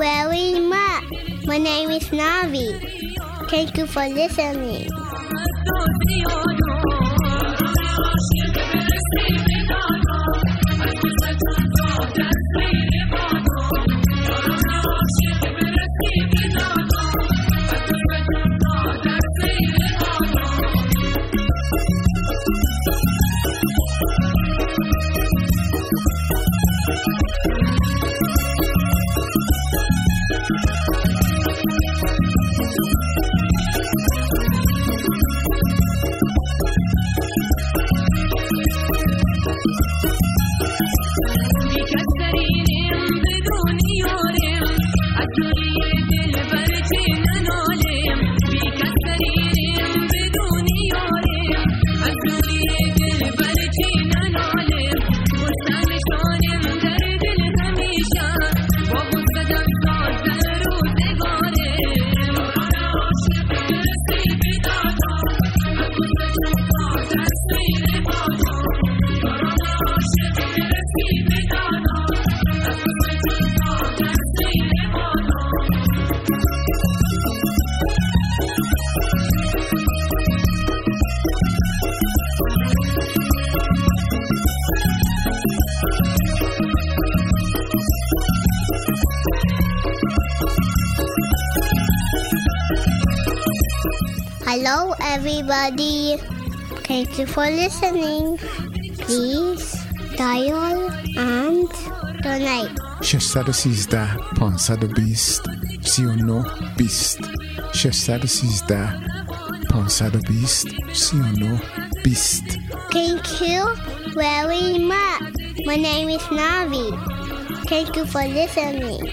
very much. My name is Navi. Thank you for listening. Hello everybody, thank you for listening. Please dial and donate. 613-520-3920 613-520-3920 520 39 20. Thank you very much. My name is Navi. Thank you for listening.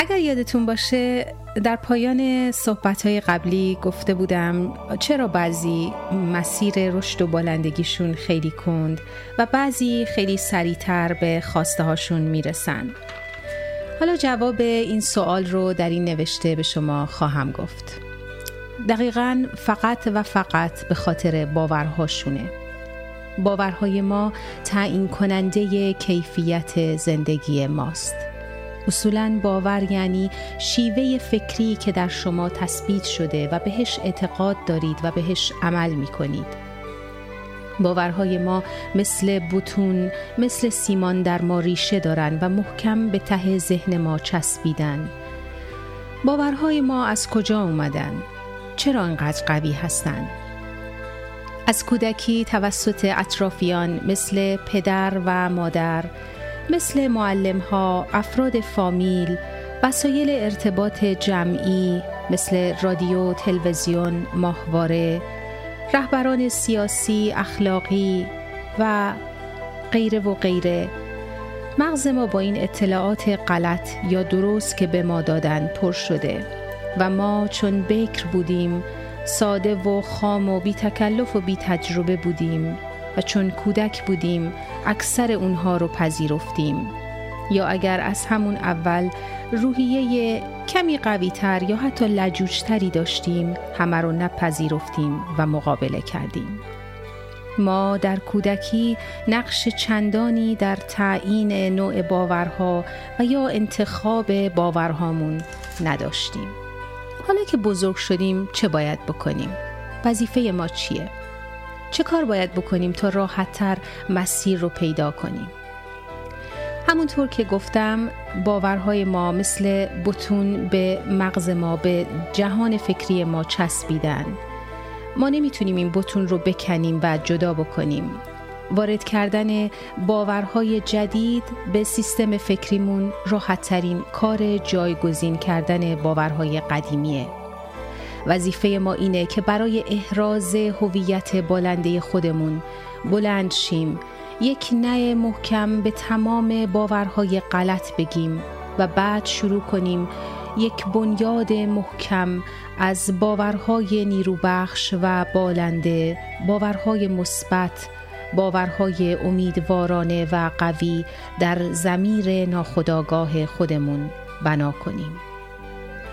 اگر یادتون باشه در پایان صحبت‌های قبلی گفته بودم چرا بعضی مسیر رشد و بالندگیشون خیلی کند و بعضی خیلی سریع‌تر به خواسته‌هاشون میرسن. حالا جواب این سوال رو در این نوشته به شما خواهم گفت. دقیقاً فقط و فقط به خاطر باورهاشونه. باورهای ما تعیین کننده کیفیت زندگی ماست. اصولاً باور یعنی شیوه فکری که در شما تثبیت شده و بهش اعتقاد دارید و بهش عمل می‌کنید. باورهای ما مثل بتون، مثل سیمان در ما ریشه دارن و محکم به ته ذهن ما چسبیدن. باورهای ما از کجا اومدن؟ چرا انقدر قوی هستند؟ از کودکی توسط اطرافیان مثل پدر و مادر، مثل معلم‌ها، افراد فامیل، وسایل ارتباط جمعی مثل رادیو، تلویزیون، ماهواره، رهبران سیاسی، اخلاقی و غیره و غیره، مغز ما با این اطلاعات غلط یا درست که به ما دادن پر شده و ما چون بکر بودیم، ساده و خام و بی تکلف و بی تجربه بودیم و چون کودک بودیم اکثر اونها رو پذیرفتیم، یا اگر از همون اول روحیه کمی قوی تر یا حتی لجوج تری داشتیم همه رو نپذیرفتیم و مقابله کردیم. ما در کودکی نقش چندانی در تعیین نوع باورها و یا انتخاب باورهامون نداشتیم. حالا که بزرگ شدیم چه باید بکنیم؟ وظیفه ما چیه؟ چه کار باید بکنیم تا راحت‌تر مسیر رو پیدا کنیم؟ همونطور که گفتم باورهای ما مثل بتون به مغز ما، به جهان فکری ما چسبیدن. ما نمیتونیم این بتون رو بکنیم و جدا بکنیم. وارد کردن باورهای جدید به سیستم فکریمون راحت‌ترین کار جایگزین کردن باورهای قدیمیه. وظیفه ما اینه که برای احراز هویت بالنده خودمون بلند شیم، یک نه محکم به تمام باورهای غلط بگیم و بعد شروع کنیم یک بنیاد محکم از باورهای نیروبخش و بالنده، باورهای مثبت، باورهای امیدوارانه و قوی در ضمیر ناخودآگاه خودمون بنا کنیم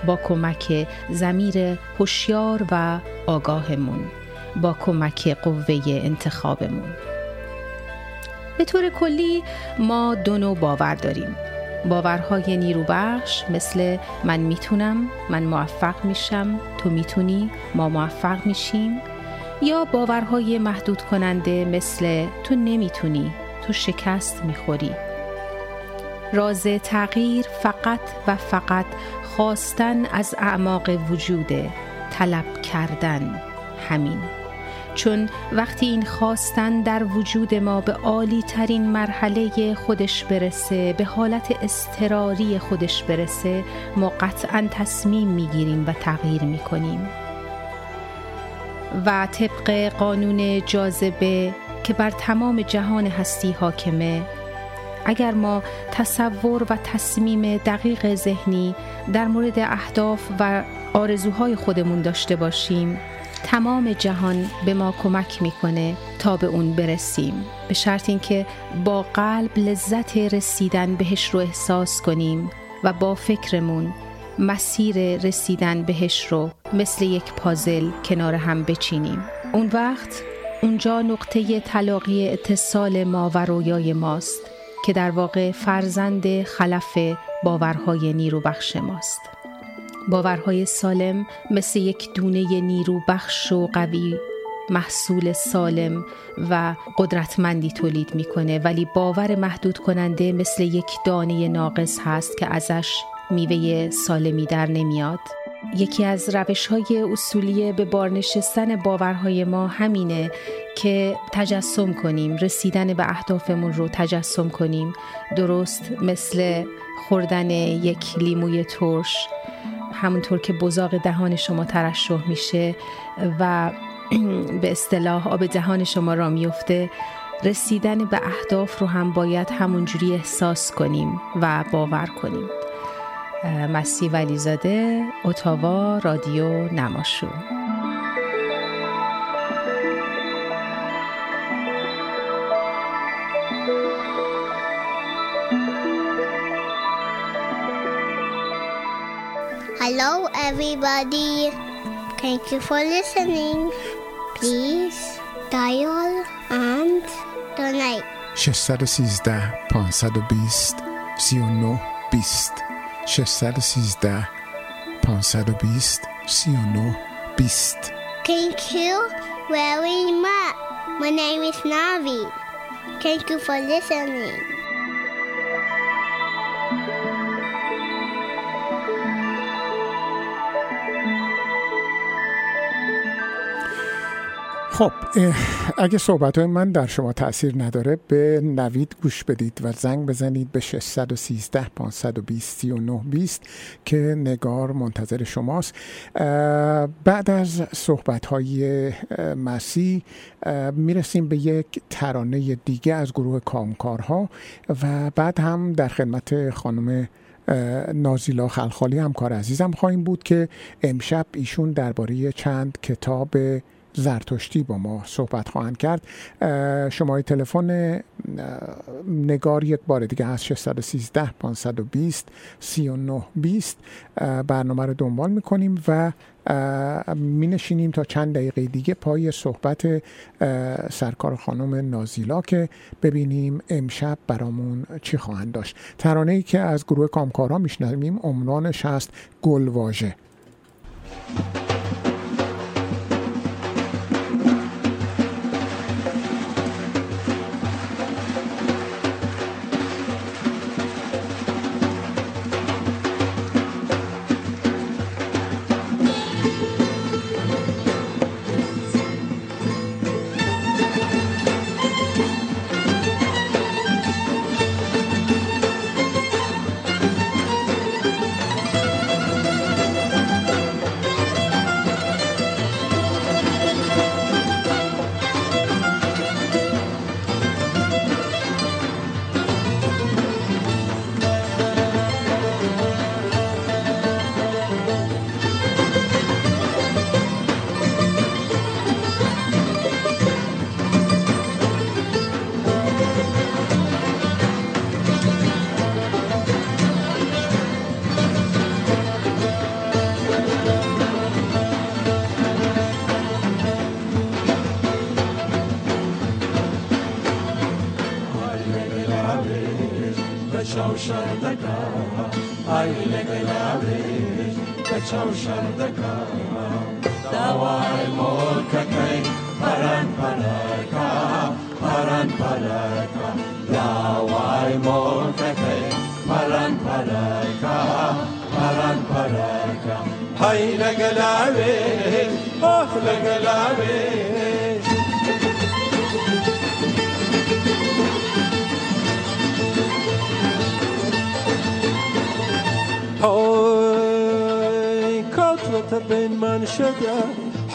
با کمک ضمیر هوشیار و آگاهمون، با کمک قوه انتخابمون. به طور کلی ما دو نوع باور داریم. باورهای نیروبخش مثل من میتونم، من موفق میشم، تو میتونی، ما موفق میشیم، یا باورهای محدود کننده مثل تو نمیتونی، تو شکست میخوری. راز تغییر فقط و فقط خواستن از اعماق وجوده، طلب کردن، همین. چون وقتی این خواستن در وجود ما به عالی ترین مرحله خودش برسه، به حالت اضطراری خودش برسه، ما قطعاً تصمیم میگیریم و تغییر میکنیم. و طبق قانون جاذبه که بر تمام جهان هستی حاکمه، اگر ما تصور و تصمیم دقیق ذهنی در مورد اهداف و آرزوهای خودمون داشته باشیم، تمام جهان به ما کمک میکنه تا به اون برسیم، به شرط اینکه با قلب لذت رسیدن بهش رو احساس کنیم و با فکرمون مسیر رسیدن بهش رو مثل یک پازل کنار هم بچینیم. اون وقت اونجا نقطه تلاقی اتصال ما و رویای ماست که در واقع فرزند خلف باورهای نیروبخش ماست. باورهای سالم مثل یک دونه نیروبخش و قوی محصول سالم و قدرتمندی تولید میکنه، ولی باور محدود کننده مثل یک دانه ناقص هست که ازش میوه سالمی در نمیاد. یکی از روش‌های اصولی به بارنشستن باورهای ما همینه که تجسم کنیم، رسیدن به اهدافمون رو تجسم کنیم، درست مثل خوردن یک لیموی ترش، همونطور که بزاق دهان شما ترشح میشه و به اصطلاح آب دهان شما را میفته، رسیدن به اهداف رو هم باید همونجوری احساس کنیم و باور کنیم. مسیح ولیزاده، اتاوا، رادیو نماشون. Hello everybody, thank you for listening. Please dial and donate. 613-520-3920 613-520-3920. Thank you very much. My name is Navi. Thank you for listening. خب، اگه صحبت‌های من در شما تأثیر نداره به نوید گوش بدید و زنگ بزنید به 613-520-3920 که نگار منتظر شماست. بعد از صحبت‌های مسیح میرسیم به یک ترانه دیگه از گروه کامکارها و بعد هم در خدمت خانم نازیلا خلخالی همکار عزیزم خواهیم بود که امشب ایشون درباره چند کتاب زرتشتی با ما صحبت خواهند کرد. شماره تلفن نگار یک بار دیگه هست 613-520-3920. برنامه رو دنبال میکنیم و می‌نشینیم تا چند دقیقه دیگه پای صحبت سرکار خانم نازیلا که ببینیم امشب برامون چی خواهند داشت. ترانه‌ای که از گروه کامکارها میشنویم عنوانش هست گلواژه.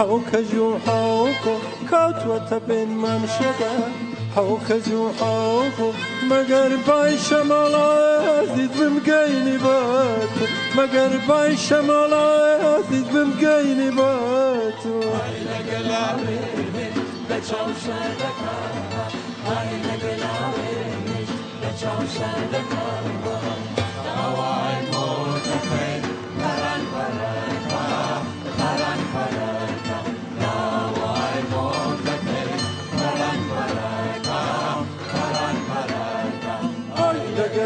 حوكجو حوكو كاتوة بين ممشقة حوكجو حوكو مقرباي شمال عزيز بمقيني باتو مقرباي شمال عزيز بمقيني باتو عيلة قلعبي مش بتشوشة لكا عيلة قلعبي مش بتشوشة لكا دعوة الموتفين بران بران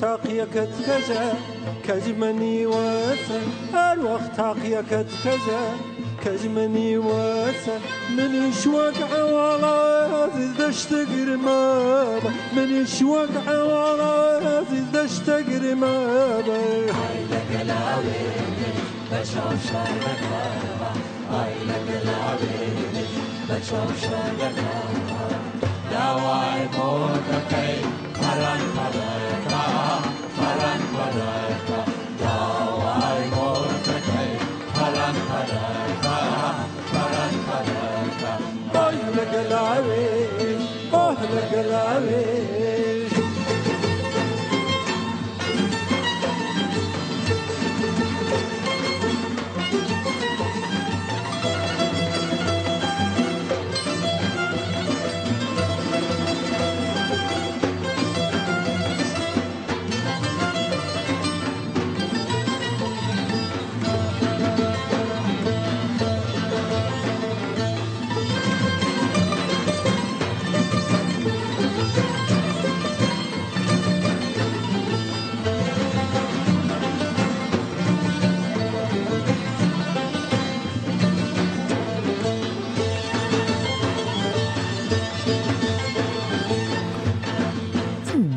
تاقیکت کجا کج منی واسه هر وقت تاقیکت کجا کج منی واسه منی شوق عوالات دشت قرماب منی شوق عوالات دشت قرماب عیلک لعبی بچوش شرکا عیلک لعبی بچوش شرکا دوای بودکی پران پران Haran Haran, Dawai Mordecai. Haran Haran, Haran Haran. Oh, the Galavish, oh, the Galavish.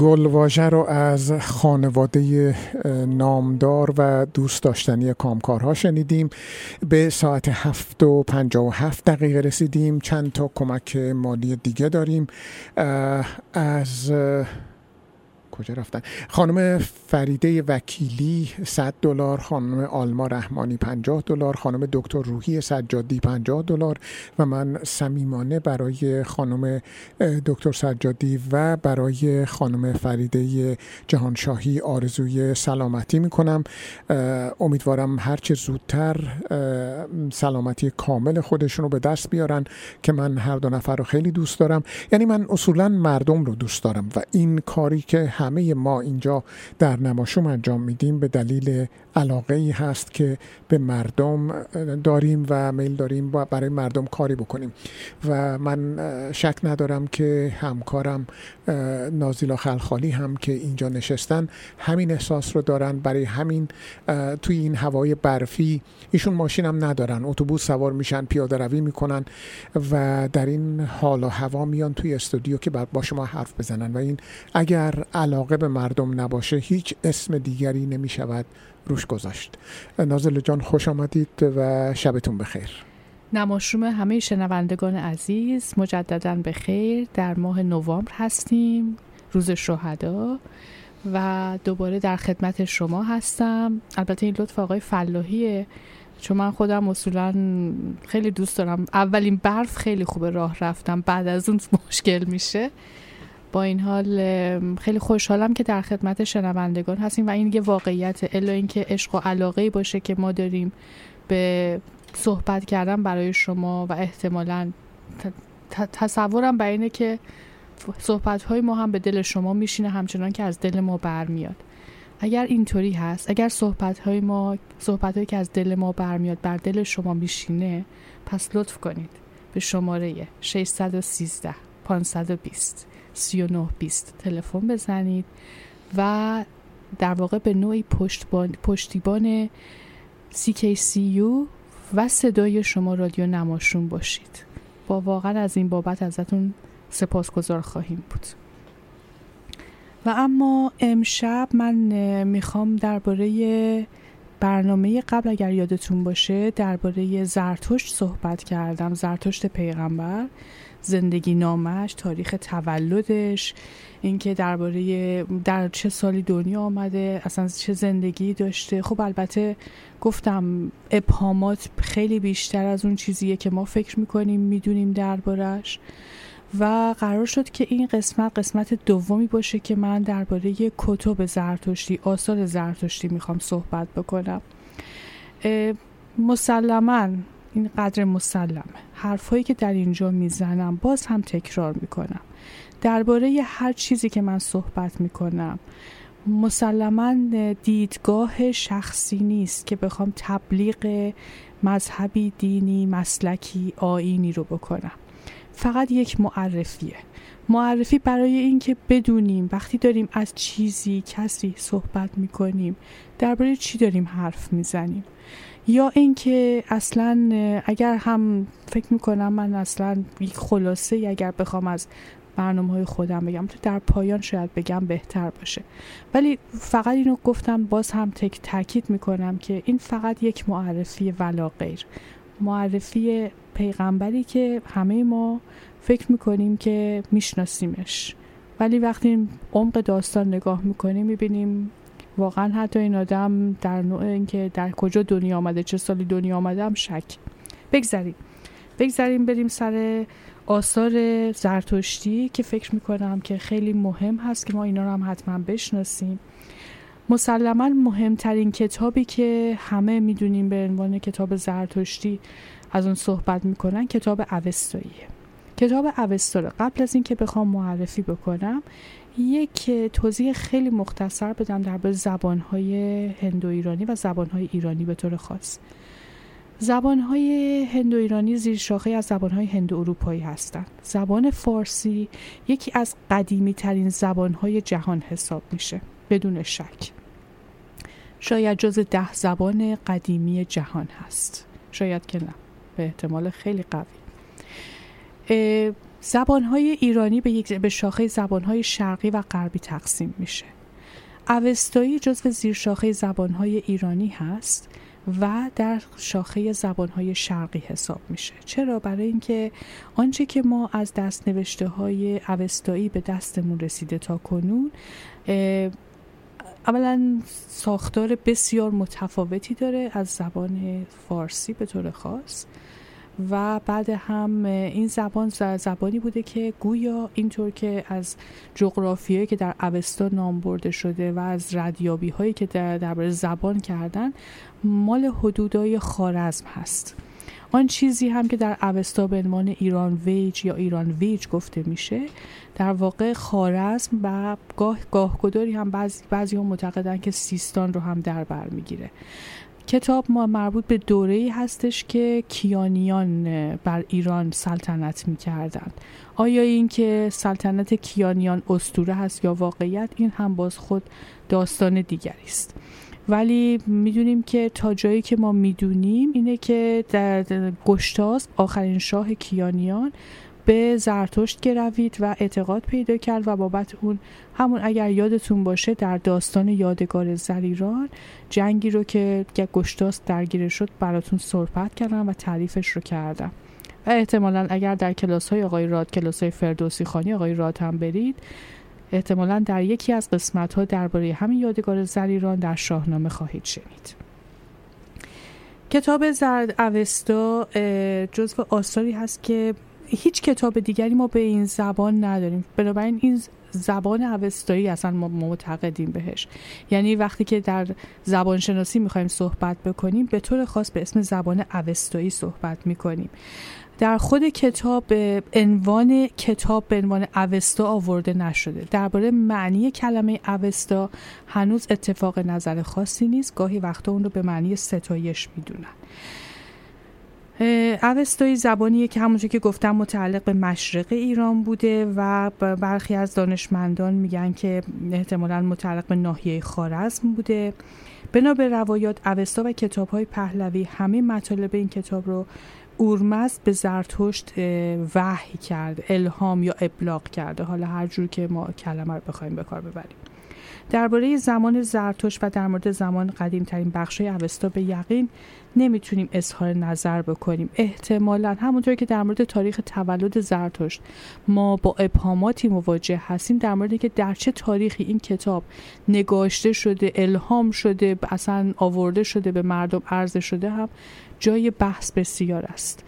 گلواژه رو از خانواده نامدار و دوست داشتنی کامکارها شنیدیم. به ساعت 7:57 رسیدیم. چند تا کمک مالی دیگه داریم. از کجا رفتن؟ خانم فریده وکیلی $100، خانم آلما رحمانی $50، خانم دکتر روحی سجادی $50 و من صمیمانه برای خانم دکتر سجادی و برای خانم فریده جهانشاهی آرزوی سلامتی میکنم. امیدوارم هر چه زودتر سلامتی کامل خودشون رو به دست بیارن که من هر دو نفر رو خیلی دوست دارم. یعنی من اصولا مردم رو دوست دارم و این کاری که همه ما اینجا در نماشوم انجام میدیم به دلیل علاقه ای هست که به مردم داریم و میل داریم و برای مردم کاری بکنیم و من شک ندارم که همکارم نازیلا خلخالی هم که اینجا نشستن همین احساس رو دارن. برای همین توی این هوای برفی ایشون ماشین هم ندارن، اتوبوس سوار میشن، پیاده روی میکنن و در این حال و هوا میان توی استودیو که با شما حرف بزنن و این اگر علاقه به مردم نباشه هیچ اسم دیگری نمیشود روش گذاشت. نازله جان خوش آمدید و شبتون بخیر. نماشوم همه شنوندگان عزیز مجدداً بخیر. در ماه نوامبر هستیم، روز شهدا، و دوباره در خدمت شما هستم. البته این لطف آقای فلاحیه چون من خودم اصولا خیلی دوست دارم. اولین برف خیلی خوبه راه رفتم، بعد از اون مشکل میشه. با این حال خیلی خوشحالم که در خدمت شنوندگان هستیم و این یه واقعیته، الا اینکه عشق و علاقه‌ای باشه که ما داریم به صحبت کردن برای شما و احتمالاً تصورم بر اینه که صحبت‌های ما هم به دل شما میشینه همچنان که از دل ما برمیاد. اگر اینطوری هست، اگر صحبت‌هایی که از دل ما برمیاد بر دل شما میشینه، پس لطف کنید به شماره 613 520 3920 تلفن بزنید و در واقع به نوعی پشتیبان CKCU و صدای شما رادیو نماشون باشید. با واقعا از این بابت ازتون سپاسگزار خواهیم بود. و اما امشب من میخوام درباره برنامه قبل، اگر یادتون باشه، درباره زرتشت صحبت کردم، زرتشت پیغمبر، زندگی نامش، تاریخ تولدش، اینکه درباره در چه سالی دنیا آمده، اصلا چه زندگی داشته. خب البته گفتم ابهامات خیلی بیشتر از اون چیزیه که ما فکر میکنیم میدونیم دربارش، و قرار شد که این قسمت دومی باشه که من درباره کتب زرتشتی، آثار زرتشتی میخوام صحبت بکنم. مسلماً این قدر مسلمه، حرفایی که در اینجا میزنم باز هم تکرار میکنم. درباره هر چیزی که من صحبت میکنم مسلماً دیدگاه شخصی نیست که بخوام تبلیغ مذهبی، دینی، مسلکی، آیینی رو بکنم. فقط یک معرفیه، معرفی برای این که بدونیم وقتی داریم از چیزی، کسی صحبت میکنیم درباره چی داریم حرف میزنیم، یا این که اصلا اگر هم فکر میکنم من اصلا یک خلاصه، اگر بخوام از برنامه‌های خودم بگم تو در پایان شاید بگم بهتر باشه، ولی فقط اینو گفتم، باز هم تاکید میکنم که این فقط یک معرفی ولا غیر. معرفی پیغمبری که همه ما فکر میکنیم که میشناسیمش، ولی وقتی عمق داستان نگاه میکنیم میبینیم واقعا حتی این آدم در نوع اینکه در کجا دنیا آمده، چه سالی دنیا آمده هم شک. بگذاریم بریم سر آثار زرتشتی که فکر میکنم که خیلی مهم هست که ما اینا رو هم حتما بشناسیم. مسلماً مهمترین کتابی که همه میدونیم به عنوان کتاب زرتشتی از اون صحبت میکنن کتاب اوستاییه. کتاب اوستا قبل از این که بخوام معرفی بکنم یک توضیح خیلی مختصر بدم درباره زبانهای هندوایرانی و زبانهای ایرانی به طور خاص. زبانهای هندوایرانی زیر شاخه از زبانهای هندواروپایی هستند. زبان فارسی یکی از قدیمی ترین زبانهای جهان حساب میشه بدون شک. شاید جز 10 زبان قدیمی جهان هست، شاید که نه، به احتمال خیلی قوی. زبانهای ایرانی به شاخه زبانهای شرقی و غربی تقسیم میشه. اوستایی جزو زیر شاخه زبانهای ایرانی هست و در شاخه زبانهای شرقی حساب میشه. چرا؟ برای اینکه آنچه که ما از دست نوشته‌های اوستایی به دستمون رسیده تا کنون اولا ساختار بسیار متفاوتی داره از زبان فارسی به طور خاص، و بعد هم این زبانی بوده که گویا اینطور که از جغرافیایی که در اوستا نام برده شده و از ردیابی‌هایی که درباره زبان کردن مال حدودای خوارزم هست. آن چیزی هم که در اوستا به عنوان ایران ویج یا ایران ویج گفته میشه در واقع خوارزم و گاهگداری هم بعضی هم معتقدن که سیستان رو هم در بر میگیره. کتاب ما مربوط به دوره‌ای هستش که کیانیان بر ایران سلطنت می‌کردند. آیا این که سلطنت کیانیان اسطوره هست یا واقعیت، این هم باز خود داستان دیگری است. ولی می‌دونیم که تا جایی که ما می‌دونیم اینه که گشتاسب آخرین شاه کیانیان به زرتشت گروید و اعتقاد پیدا کرد و بابت اون همون، اگر یادتون باشه، در داستان یادگار زریران جنگی رو که گشتاسب درگیر شد براتون صحبت کردم و تعریفش رو کردم. و احتمالاً اگر در کلاس‌های آقای راد، کلاس‌های فردوسی خانی آقای راد هم برید، احتمالاً در یکی از قسمت‌ها درباره همین یادگار زریران در شاهنامه خواهید شنید. کتاب زرد اوستا جزو آثاری هست که هیچ کتاب دیگری ما به این زبان نداریم، بنابراین این زبان اوستایی اصلا ما معتقدیم بهش، یعنی وقتی که در زبانشناسی میخوایم صحبت بکنیم به طور خاص به اسم زبان اوستایی صحبت میکنیم. در خود کتاب عنوان کتاب به عنوان اوستا آورده نشده. درباره معنی کلمه اوستا هنوز اتفاق نظر خاصی نیست، گاهی وقتا اون رو به معنی ستایش میدونن. اوستایی زبانیه که همونجور که گفتم متعلق به مشرق ایران بوده و برخی از دانشمندان میگن که احتمالاً متعلق به ناحیه خوارزم بوده. بنا به روایات اوستا و کتاب‌های پهلوی همه مطالب این کتاب رو اورمزد به زرتشت وحی کرد، الهام یا ابلاغ کرده، حالا هر جور که ما کلمه رو بخوایم به کار ببریم. درباره زمان زرتشت و در مورد زمان قدیم‌ترین بخش‌های اوستا به یقین نمیتونیم اظهار نظر بکنیم. احتمالاً همونطور که در مورد تاریخ تولد زرتشت ما با ابهاماتی مواجه هستیم، در مورد اینکه در چه تاریخی این کتاب نگاشته شده، الهام شده، اصلا آورده شده، به مردم عرضه شده هم جای بحث بسیار است.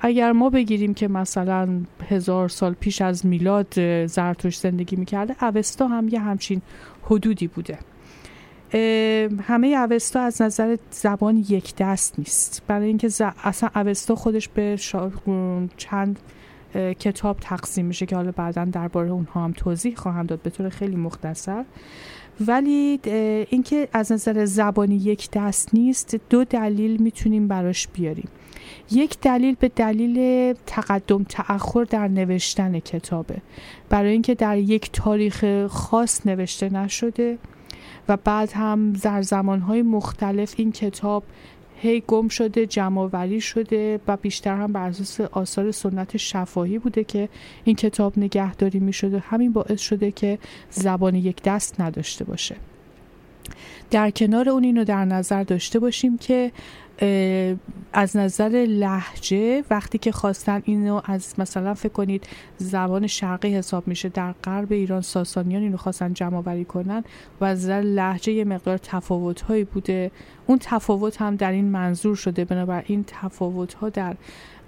اگر ما بگیریم که مثلا 1000 سال پیش از میلاد زرتشت زندگی میکرده، اوستا هم یه همچین حدودی بوده. همه اوستا از نظر زبان یک دست نیست، برای اینکه اصلا اوستا خودش به چند کتاب تقسیم میشه که حالا بعداً درباره اونها هم توضیح خواهم داد به طور خیلی مختصر. ولی اینکه از نظر زبانی یک دست نیست، دو دلیل میتونیم براش بیاریم. یک دلیل به دلیل تقدم تأخر در نوشتن کتابه، برای اینکه در یک تاریخ خاص نوشته نشده و بعد هم در زمانهای مختلف این کتاب هی گم شده، جمع‌آوری شده و بیشتر هم بر اساس آثار سنت شفاهی بوده که این کتاب نگهداری می‌شد و همین باعث شده که زبان یک دست نداشته باشه. در کنار اون اینو در نظر داشته باشیم که از نظر لهجه وقتی که خواستن اینو از مثلا فکر کنید زبان شرقی حساب میشه، در غرب ایران ساسانیان اینو خواستن جمع آوری کنن و از نظر لهجه یه مقدار تفاوت‌هایی بوده. اون تفاوت هم در این منظور شده، بنابراین تفاوت‌ها در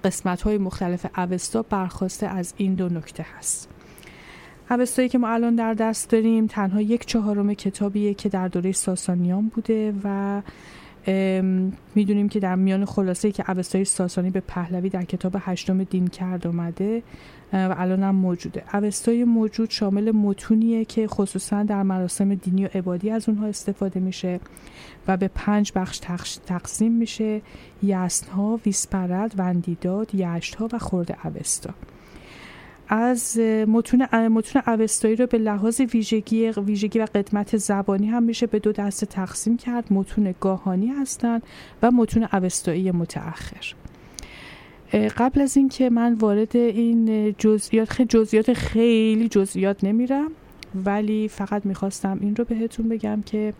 قسمت‌های مختلف اوستا برخواسته از این دو نکته هست. اوستایی که ما الان در دست داریم تنها 1/4 کتابیه که در دوره ساسانیان بوده و میدونیم که در میان خلاصه‌ای که اوستای ساسانی به پهلوی در کتاب 8 دینکرد اومده و الان هم موجوده. اوستای موجود شامل متونیه که خصوصا در مراسم دینی و عبادی از اونها استفاده میشه و به 5 بخش تقسیم میشه: یسنها، ویسپرد، وندیداد، یشتها و خورده اوستا. از متون اوستایی رو به لحاظ ویژگی و قدمت زبانی هم میشه به 2 دسته تقسیم کرد: متون گاهانی هستند و متون اوستایی متأخر. قبل از این که من وارد این جزئیات نمیرم، ولی فقط میخواستم این رو بهتون بگم که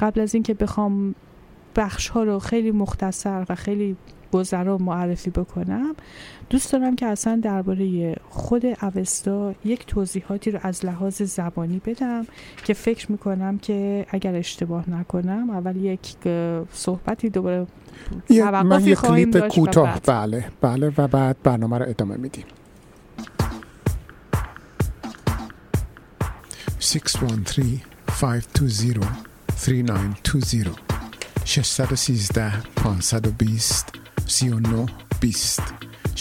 قبل از این که بخوام بخش ها رو خیلی مختصر و خیلی گذرا معرفی بکنم، دوست دارم که اصلا درباره خود اوستا یک توضیحاتی رو از لحاظ زبانی بدم که فکر میکنم که اگر اشتباه نکنم اول یک صحبتی دوباره توقفی خواهیم داشت کوتاه. بله و بعد برنامه رو ادامه میدیم. 613-520-3920 613-520-3920 613-520-3920 613-520-3920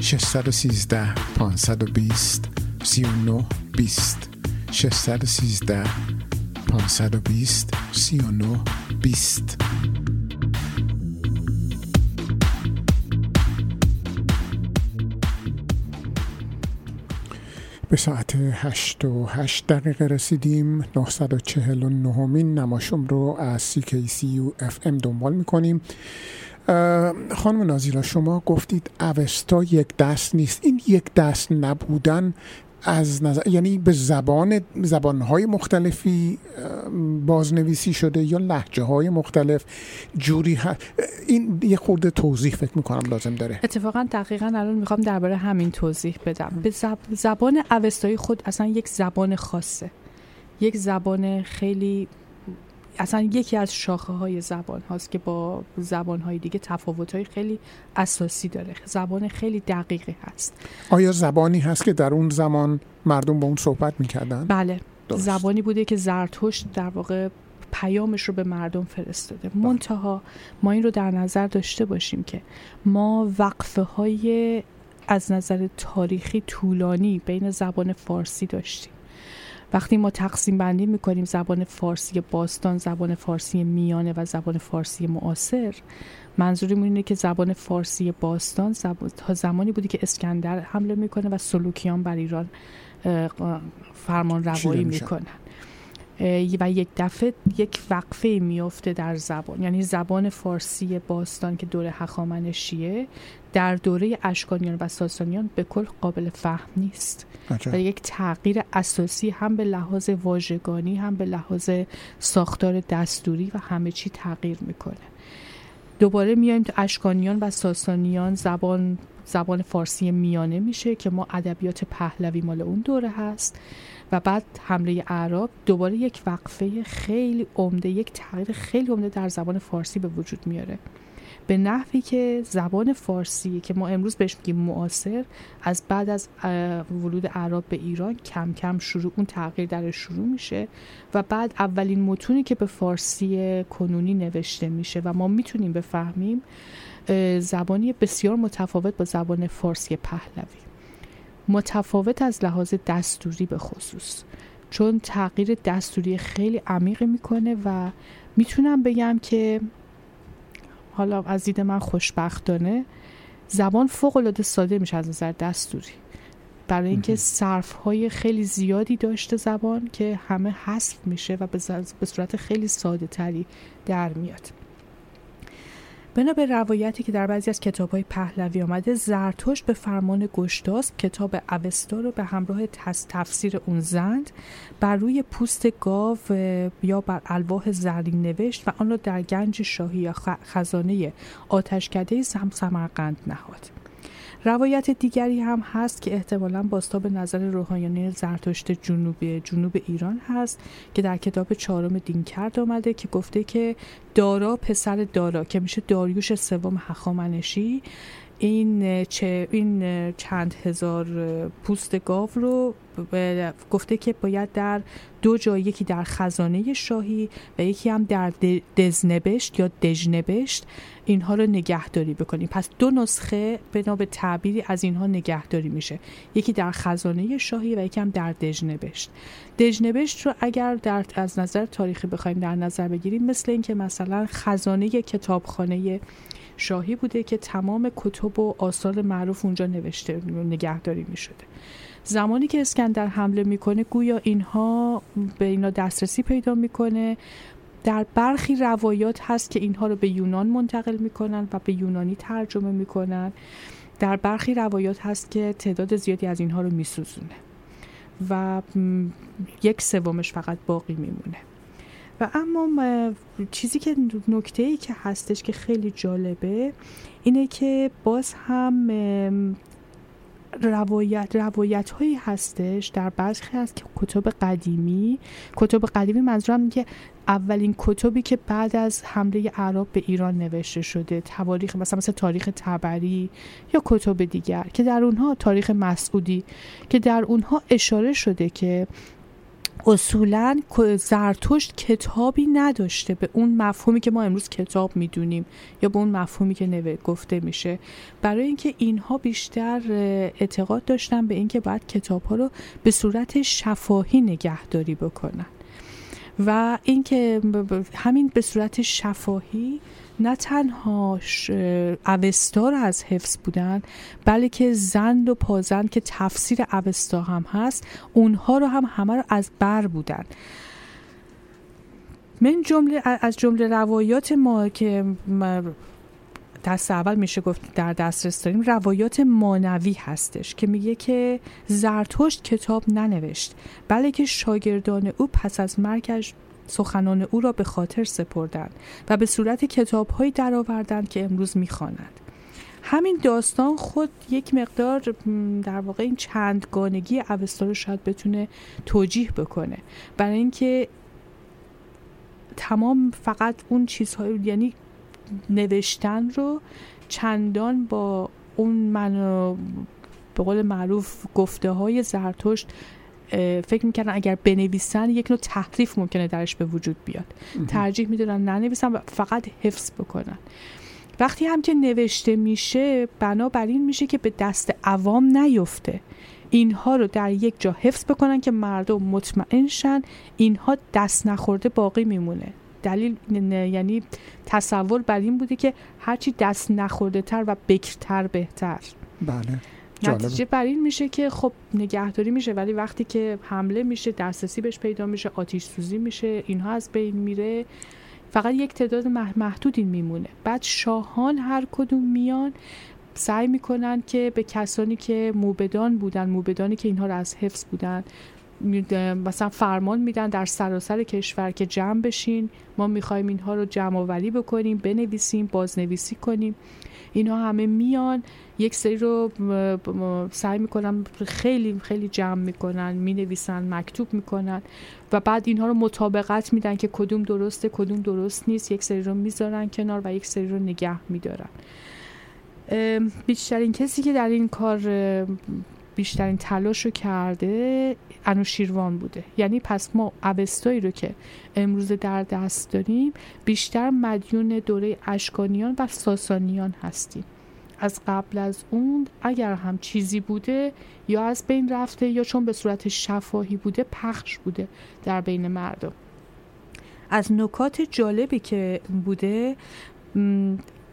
613-520-3920 613-520-3920. به ساعت 8:08 رسیدیم. 949مین نماشوم رو از CKCU FM دنبال میکنیم. خانم نازیلا، شما گفتید اوستا یک دست نیست. این یک دست نبودن از نظر یعنی به زبانهای مختلفی بازنویسی شده یا لهجه‌های مختلف جوری این یه خورده توضیح فکر می‌کنم لازم داره. اتفاقا دقیقاً الان می‌خوام درباره همین توضیح بدم. به زبان اوستایی خود اصلا یک زبان خاصه، یک زبان خیلی اصلا یکی از شاخه های زبان هاست که با زبان های دیگه تفاوت های خیلی اساسی داره، زبان خیلی دقیقی هست. آیا زبانی هست که در اون زمان مردم با اون صحبت میکردن؟ بله درست. زبانی بوده که زرتشت در واقع پیامش رو به مردم فرستاده. منتها ما این رو در نظر داشته باشیم که ما وقفه های از نظر تاریخی طولانی بین زبان فارسی داشتیم. وقتی ما تقسیم بندی میکنیم زبان فارسی باستان، زبان فارسی میانه و زبان فارسی معاصر، منظوریم اینه که زبان فارسی باستان تا زمانی بوده که اسکندر حمله میکنه و سلوکیان بر ایران فرمان روایی میکنن و یک دفعه یک وقفه میفته در زبان، یعنی زبان فارسی باستان که دوره هخامنشیه در دوره اشکانیان و ساسانیان به کل قابل فهم نیست و یک تغییر اساسی هم به لحاظ واژگانی هم به لحاظ ساختار دستوری و همه چی تغییر میکنه. دوباره میایم تو اشکانیان و ساسانیان، زبان فارسی میانه میشه که ما ادبیات پهلوی مال اون دوره هست و بعد حمله اعراب دوباره یک وقفه خیلی عمده، یک تغییر خیلی عمده در زبان فارسی به وجود میاره، به نحوی که زبان فارسی که ما امروز بهش میگیم معاصر از بعد از ورود اعراب به ایران کم کم اون تغییر درش شروع میشه و بعد اولین متونی که به فارسی کنونی نوشته میشه و ما میتونیم بفهمیم زبانی بسیار متفاوت با زبان فارسی پهلوی، متفاوت از لحاظ دستوری به خصوص، چون تغییر دستوری خیلی عمیقی میکنه و میتونم بگم که حالا از دید من خوشبختانه زبان فوق‌العاده ساده میشه از نظر دستوری، برای اینکه صرف‌های خیلی زیادی داشته زبان که همه حذف میشه و به صورت خیلی ساده تری در میاد. بنا به روایتی که در بعضی از کتاب‌های پهلوی آمده، زرتشت به فرمان گشتاسپ کتاب اوستا رو به همراه تفسیر اون زند بر روی پوست گاو یا بر الواح زرین نوشت و آن را در گنج شاهی یا خزانه آتشکده سمرقند نهاد. روایت دیگری هم هست که احتمالاً باستا به نظر روحانیان زرتشت جنوب ایران هست که در کتاب چهارم دینکرد آمده که گفته که دارا پسر دارا که میشه داریوش سوم هخامنشی این چند هزار پوست گاو رو گفته که باید در دو جای، یکی در خزانه شاهی و یکی هم در دزنبشت یا دژنبشت، اینها رو نگهداری بکنیم. پس دو نسخه بنا به تعبیری از اینها نگهداری میشه، یکی در خزانه شاهی و یکی هم در دژنبشت. دژنبشت رو اگر از نظر تاریخی بخوایم در نظر بگیریم، مثل اینکه مثلا خزانه کتابخانه شاهی بوده که تمام کتب و آثار معروف اونجا نوشته نگهداری می‌شده. زمانی که اسکندر حمله میکنه گویا اینها به اینا دسترسی پیدا میکنه. در برخی روایات هست که اینها رو به یونان منتقل میکنن و به یونانی ترجمه میکنن. در برخی روایات هست که تعداد زیادی از اینها رو میسوزونه و 1/3 فقط باقی میمونه. و اما چیزی که نکته‌ای که هستش که خیلی جالبه اینه که باز هم روایت هایی هستش در برخی از کتب قدیمی، منظورم اینه که اولین کتبی که بعد از حمله اعراب به ایران نوشته شده، تواریخ مثلا تاریخ طبری یا کتب دیگر که در اونها تاریخ مسعودی که در اونها اشاره شده که اصولاً زرتشت کتابی نداشته به اون مفهومی که ما امروز کتاب میدونیم یا به اون مفهومی که گفته میشه، برای اینکه اینها بیشتر اعتقاد داشتن به اینکه باید کتاب‌ها رو به صورت شفاهی نگهداری بکنن و اینکه همین به صورت شفاهی نه تنها اوستا رو از حفظ بودن، بلکه زند و پازند که تفسیر اوستا هم هست اونها رو هم همه رو از بر بودن. از جمله روایات ما که دست اول میشه گفت در دسترس داریم، روایات مانوی هستش که میگه که زرتشت کتاب ننوشت، بلکه شاگردان او پس از مرگش سخنان او را به خاطر سپردند و به صورت کتاب‌هایی درآوردند که امروز می‌خوانند. همین داستان خود یک مقدار در واقع این چندگانگی اوستا رو شاید بتونه توجیه بکنه، برای اینکه تمام فقط اون چیزهای، یعنی نوشتن رو چندان با اون به قول معروف گفته های زرتشت فکر میکردن اگر بنویسن یک نوع تحریف ممکنه درش به وجود بیاد، ترجیح میدونن ننویسن و فقط حفظ بکنن. وقتی هم که نوشته میشه بنابراین میشه که به دست عوام نیفته، اینها رو در یک جا حفظ بکنن که مردم مطمئن شن اینها دست نخورده باقی میمونه. دلیل یعنی تصور بر این بوده که هرچی دست نخورده تر و بکرتر بهتر. بله. نتیجه بر این میشه که خب نگهداری میشه، ولی وقتی که حمله میشه دسترسی بهش پیدا میشه، آتش سوزی میشه، اینها از بین میره، فقط یک تعداد محدودی میمونه. بعد شاهان هر کدوم میان سعی میکنن که به کسانی که موبدان بودن، موبدانی که اینها رو از حفظ بودن، مثلا فرمان میدن در سراسر کشور که جمع بشین، ما میخوایم اینها رو جمع آوری بکنیم، بنویسیم، بازنویسی کنیم. اینها همه میان یک سری رو سعی میکنن خیلی خیلی جمع میکنن، مینویسن، مکتوب میکنن و بعد اینها رو مطابقت میدن که کدوم درسته کدوم درست نیست. یک سری رو میذارن کنار و یک سری رو نگه میدارن. بیشترین کسی که در این کار بیشترین تلاش رو کرده انوشیروان بوده. یعنی پس ما اوستایی رو که امروز در دست داریم بیشتر مدیون دوره اشکانیان و ساسانیان هستیم. از قبل از اون اگر هم چیزی بوده یا از بین رفته یا چون به صورت شفاهی بوده پخش بوده در بین مردم. از نکات جالبی که بوده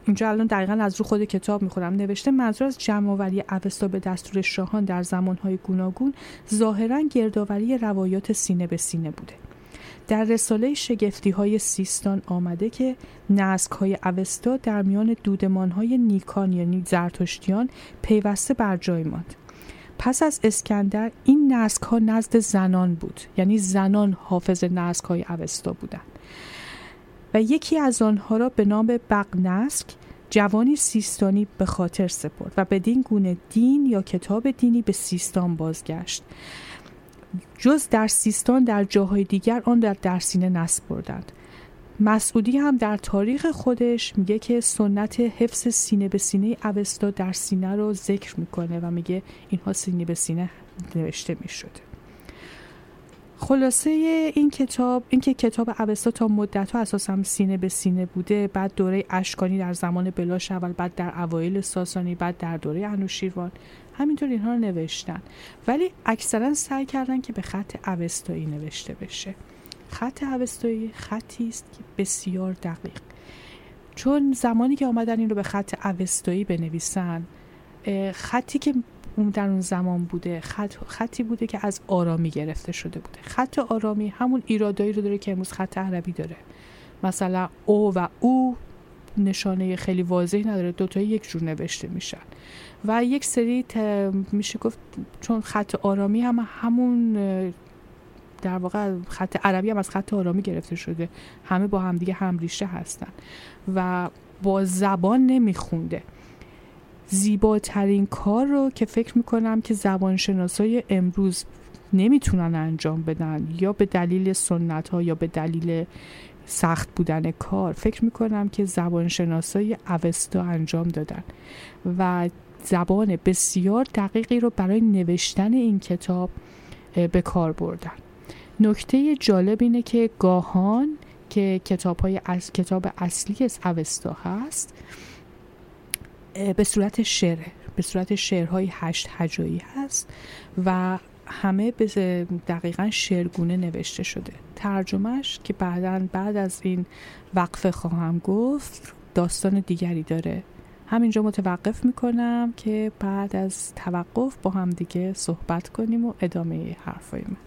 اینجا الان دقیقاً از رو خود کتاب میخورم، نوشته منظور از جمع‌آوری اوستا به دستور شاهان در زمانهای گوناگون ظاهراً گردآوری روایات سینه به سینه بوده. در رساله شگفتی‌های سیستان آمده که نسک‌های اوستا در میان دودمان‌های نیکان یعنی زرتشتیان پیوسته بر جای ماند. پس از اسکندر این نسک‌ها نزد زنان بود، یعنی زنان حافظ نسک‌های اوستا بودند. و یکی از آنها را به نام بقنسک جوانی سیستانی به خاطر سپرد و بدین گونه دین یا کتاب دینی به سیستان بازگشت. جز در سیستان در جاهای دیگر آن در درسینه نسپردند. مسعودی هم در تاریخ خودش میگه که سنت حفظ سینه به سینه اوستا در سینه رو ذکر میکنه و میگه اینها سینه به سینه نوشته میشده. خلاصه این کتاب اینکه کتاب اوستا تا مدت‌ها اساساً سینه به سینه بوده، بعد دوره اشکانی در زمان بلاشعبل، بعد در اوایل ساسانی، بعد در دوره انوشیروان، همینطور اینها رو نوشتن، ولی اکثرا سعی کردن که به خط اوستایی نوشته بشه. خط اوستایی خطی است که بسیار دقیق، چون زمانی که آمدن این رو به خط اوستایی بنویسن، خطی که در اون زمان بوده خطی بوده که از آرامی گرفته شده بوده. خط آرامی همون ایرادایی رو داره که امروز خط عربی داره، مثلا او و او نشانه خیلی واضح نداره، دوتایی یک جور نوشته میشن و یک سری میشه گفت چون خط آرامی هم همون در واقع خط عربی هم از خط آرامی گرفته شده، همه با همدیگه همریشه هستن و با زبان نمیخونده. زیباترین کار رو که فکر میکنم که زبانشناسای امروز نمیتونن انجام بدن، یا به دلیل سنت ها یا به دلیل سخت بودن کار، فکر میکنم که زبانشناسای اوستا انجام دادن و زبان بسیار دقیقی رو برای نوشتن این کتاب به کار بردن. نکته جالب اینه که گاهان که کتاب اصلی از اوستا هست به صورت شعرهای 8 هجایی هست و همه دقیقاً شعرگونه نوشته شده. ترجمهش که بعد از این وقفه خواهم گفت داستان دیگری داره. همینجا متوقف میکنم که بعد از توقف با هم دیگه صحبت کنیم و ادامه حرفای من.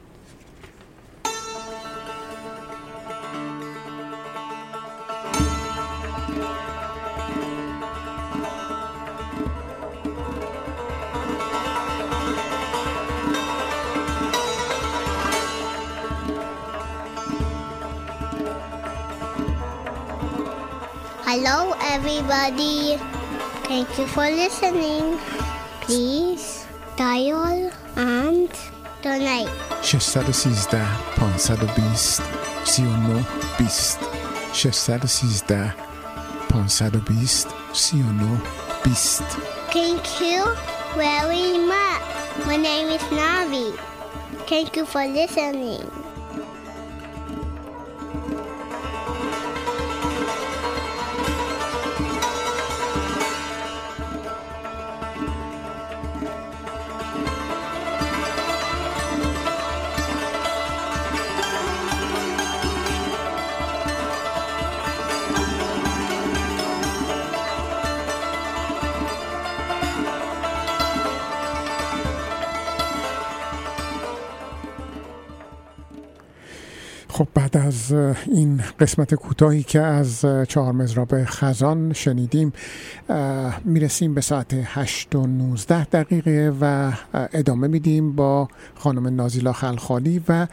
Hello everybody, thank you for listening. Please dial and دانایی 613-520-39-20 613-520-39-20 Thank you very much. My name is Navi. Thank you for listening. خب بعد از این قسمت کوتاهی که از 4 مضراب خزان شنیدیم میرسیم به ساعت 8:19 و ادامه میدیم با خانم نازیلا خلخالی و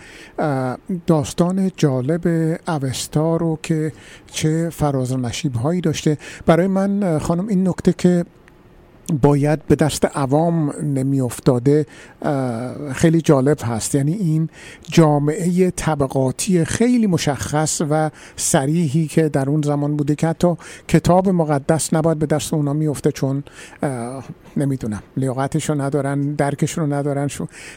داستان جالب اوستا رو که چه فراز و نشیب هایی داشته. برای من خانم این نکته که باید به دست عوام نمی افتاده خیلی جالب هست، یعنی این جامعه طبقاتی خیلی مشخص و صریحی که در اون زمان بوده که حتی کتاب مقدس نباید به دست اونا می افته چون نمیدونم لیاقتشو ندارن، درکشو ندارن.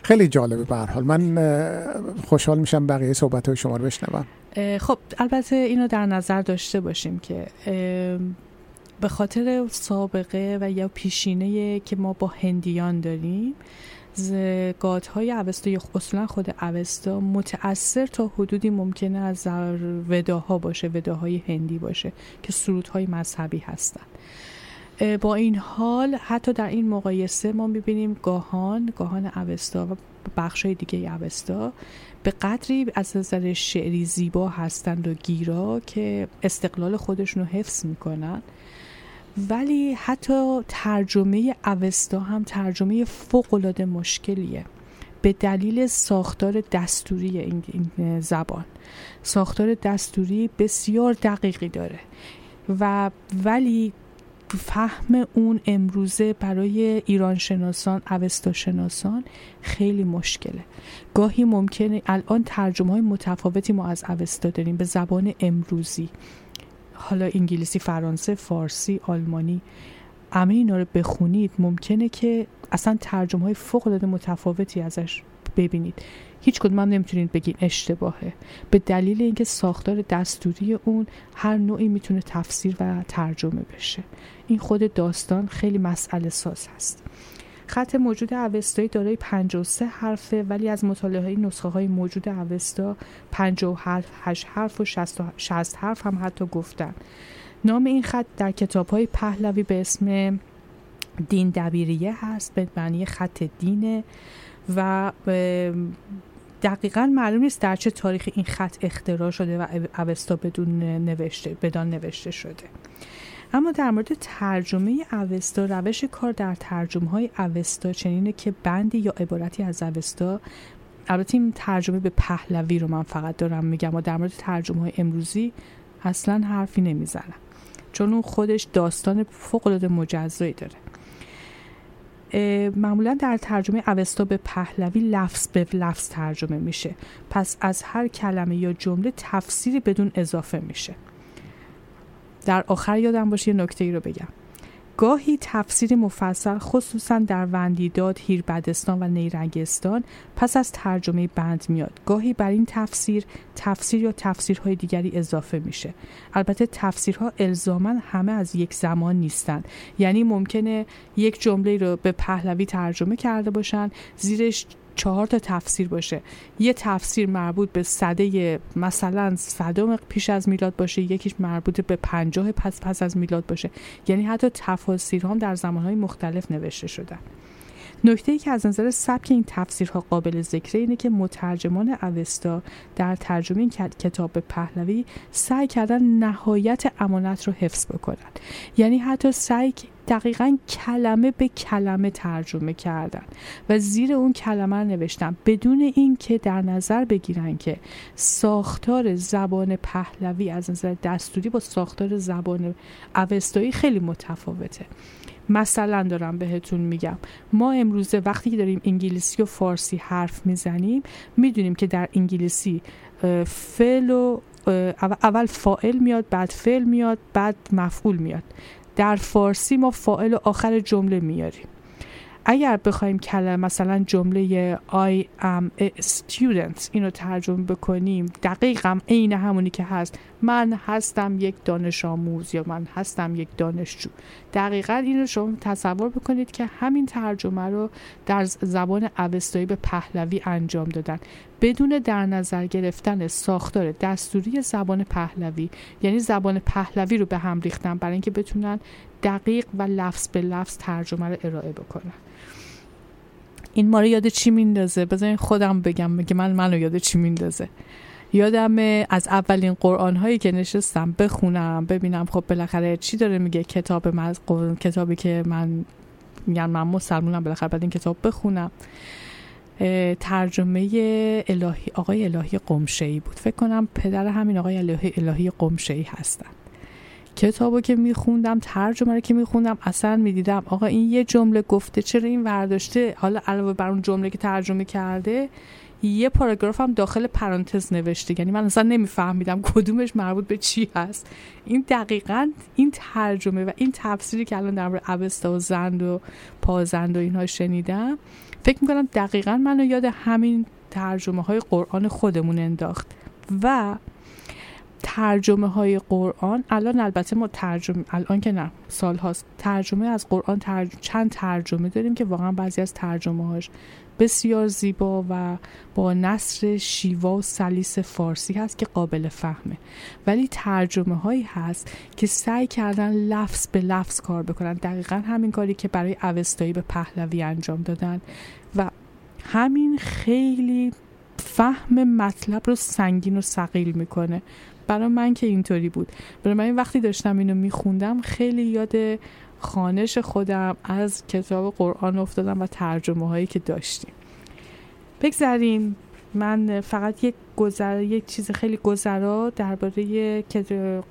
خیلی جالبه. به هر حال من خوشحال میشم بقیه صحبت‌های شما رو بشنوم. خب البته اینو در نظر داشته باشیم که به خاطر سابقه و یا پیشینه که ما با هندیان داریم، گات‌های اوستا یا اصولا خود اوستا متأثر تا حدودی ممکنه از وداها باشه، وداهای هندی باشه که سرودهای مذهبی هستن. با این حال حتی در این مقایسه ما می‌بینیم گاهان اوستا و بخش‌های دیگه اوستا به قدری از نظر شعری زیبا هستند و گیرا که استقلال خودشون رو حفظ می‌کنن، ولی حتی ترجمه اوستا هم ترجمه فوق‌العاده مشکلیه به دلیل ساختار دستوری این زبان. ساختار دستوری بسیار دقیقی داره ولی فهم اون امروزه برای ایران شناسان، اوستا شناسان خیلی مشکله. گاهی ممکنه الان ترجمه‌های متفاوتی ما از اوستا داریم به زبان امروزی، حالا انگلیسی، فرانسه، فارسی، آلمانی. اما اینا رو بخونید ممکنه که اصلا ترجمه‌های فوق‌العاده متفاوتی ازش ببینید. هیچ کدوم هم نمیتونید بگین اشتباهه به دلیل اینکه ساختار دستوری اون هر نوعی میتونه تفسیر و ترجمه بشه. این خود داستان خیلی مسئله ساز هست. خط موجود اوستایی دارای 53 حرفه، ولی از مطالعه‌های نسخه‌های موجود اوستا 58 حرف و 60 حرف هم حتی گفتن. نام این خط در کتاب‌های پهلوی به اسم دین دبیریه هست، به معنی خط دینه و دقیقاً معلوم نیست در چه تاریخ این خط اختراع شده و اوستا بدان نوشته شده. اما در مورد ترجمه اوستا، روش کار در ترجمه‌های اوستا چنینه که بندی یا عبارتی از اوستا، البته این ترجمه به پهلوی رو من فقط دارم میگم و در مورد ترجمه‌های امروزی اصلاً حرفی نمیزنم چون اون خودش داستان فوق‌العاده مجزایی داره. معمولا در ترجمه اوستا به پهلوی لفظ به لفظ ترجمه میشه، پس از هر کلمه یا جمله تفسیری بدون اضافه میشه. در آخر یادم باشه یه نکته ای رو بگم. گاهی تفسیر مفصل خصوصا در وندیداد، هیربدستان و نیرنگستان پس از ترجمه بند میاد. گاهی بر این تفسیر یا تفسیرهای دیگری اضافه میشه. البته تفسیرها الزاماً همه از یک زمان نیستند. یعنی ممکنه یک جمله رو به پهلوی ترجمه کرده باشن، زیرش 4 تا تفسیر باشه. یه تفسیر مربوط به سده مثلا صدم پیش از میلاد باشه، یکیش مربوط به 50 پس از میلاد باشه. یعنی حتی تفاسیرها هم در زمانهای مختلف نوشته شدن. نکته‌ای که از نظر سبک این تفسیرها قابل ذکره اینه که مترجمان اوستا در ترجمه این کتاب به پهلوی سعی کردن نهایت امانت رو حفظ بکنن. یعنی حتی سعی دقیقاً کلمه به کلمه ترجمه کردن و زیر اون کلمه نوشتن، بدون این که در نظر بگیرن که ساختار زبان پهلوی از نظر دستوری با ساختار زبان اوستایی خیلی متفاوته. مثلا دارم بهتون میگم، ما امروزه وقتی که داریم انگلیسی و فارسی حرف میزنیم میدونیم که در انگلیسی فعل و اول فاعل میاد، بعد فعل میاد، بعد مفعول میاد. در فارسی ما فاعل و آخر جمله میاریم. اگر بخوایم کلمه مثلا جمله I am a student اینو ترجمه بکنیم، دقیقاً عین همونی که هست، من هستم یک دانش آموز یا من هستم یک دانشجو. دقیقاً اینو شما تصور بکنید که همین ترجمه رو در زبان اوستایی به پهلوی انجام دادن، بدون در نظر گرفتن ساختار دستوری زبان پهلوی. یعنی زبان پهلوی رو به هم ریختن برای اینکه بتونن دقیق و لفظ به لفظ ترجمه رو ارائه بکنن. این ما رو یاد چی میندازه؟ بذارین خودم بگم که منو یاد چی میندازه. یادم از اولین قرآن هایی که نشستم بخونم ببینم خب بالاخره چی داره میگه کتاب من، کتابی که من میگن من مسلمونم، بالاخره بعد این کتاب بخونم. ترجمه الهی آقای الهی قمشه‌ای بود، فکر کنم پدر همین آقای الهی قمشه‌ای هستن. کتابو که میخوندم، ترجمه رو که میخوندم، اصلا میدیدم آقا این یه جمله گفته، چرا این ورداشته؟ حالا علاوه بر اون جمله که ترجمه کرده یه پاراگراف هم داخل پرانتز نوشته، یعنی من اصلا نمیفهمیدم کدومش مربوط به چی هست. این دقیقاً این ترجمه و این تفسیری که الان در مورد اوستا و زند و پازند و اینها شنیدم، فکر میکنم دقیقاً منو یاد همین ترجمه های قرآن خودمون انداخت. و ترجمه های قرآن الان، البته ما ترجمه الان که نه، سال هاست ترجمه از قرآن چند ترجمه داریم که واقعا بعضی از ترجمه هاش بسیار زیبا و با نثر شیوا و سلیس فارسی هست که قابل فهمه، ولی ترجمه هایی هست که سعی کردن لفظ به لفظ کار بکنن، دقیقا همین کاری که برای اوستایی به پهلوی انجام دادن و همین خیلی فهم مطلب رو سنگین و ثقیل میکنه. برای من که اینطوری بود، برای من وقتی داشتم اینو میخوندم خیلی یاد خانش خودم از کتاب قرآن افتادم و ترجمه هایی که داشتیم. بگذارین من فقط یک چیز خیلی گذرا درباره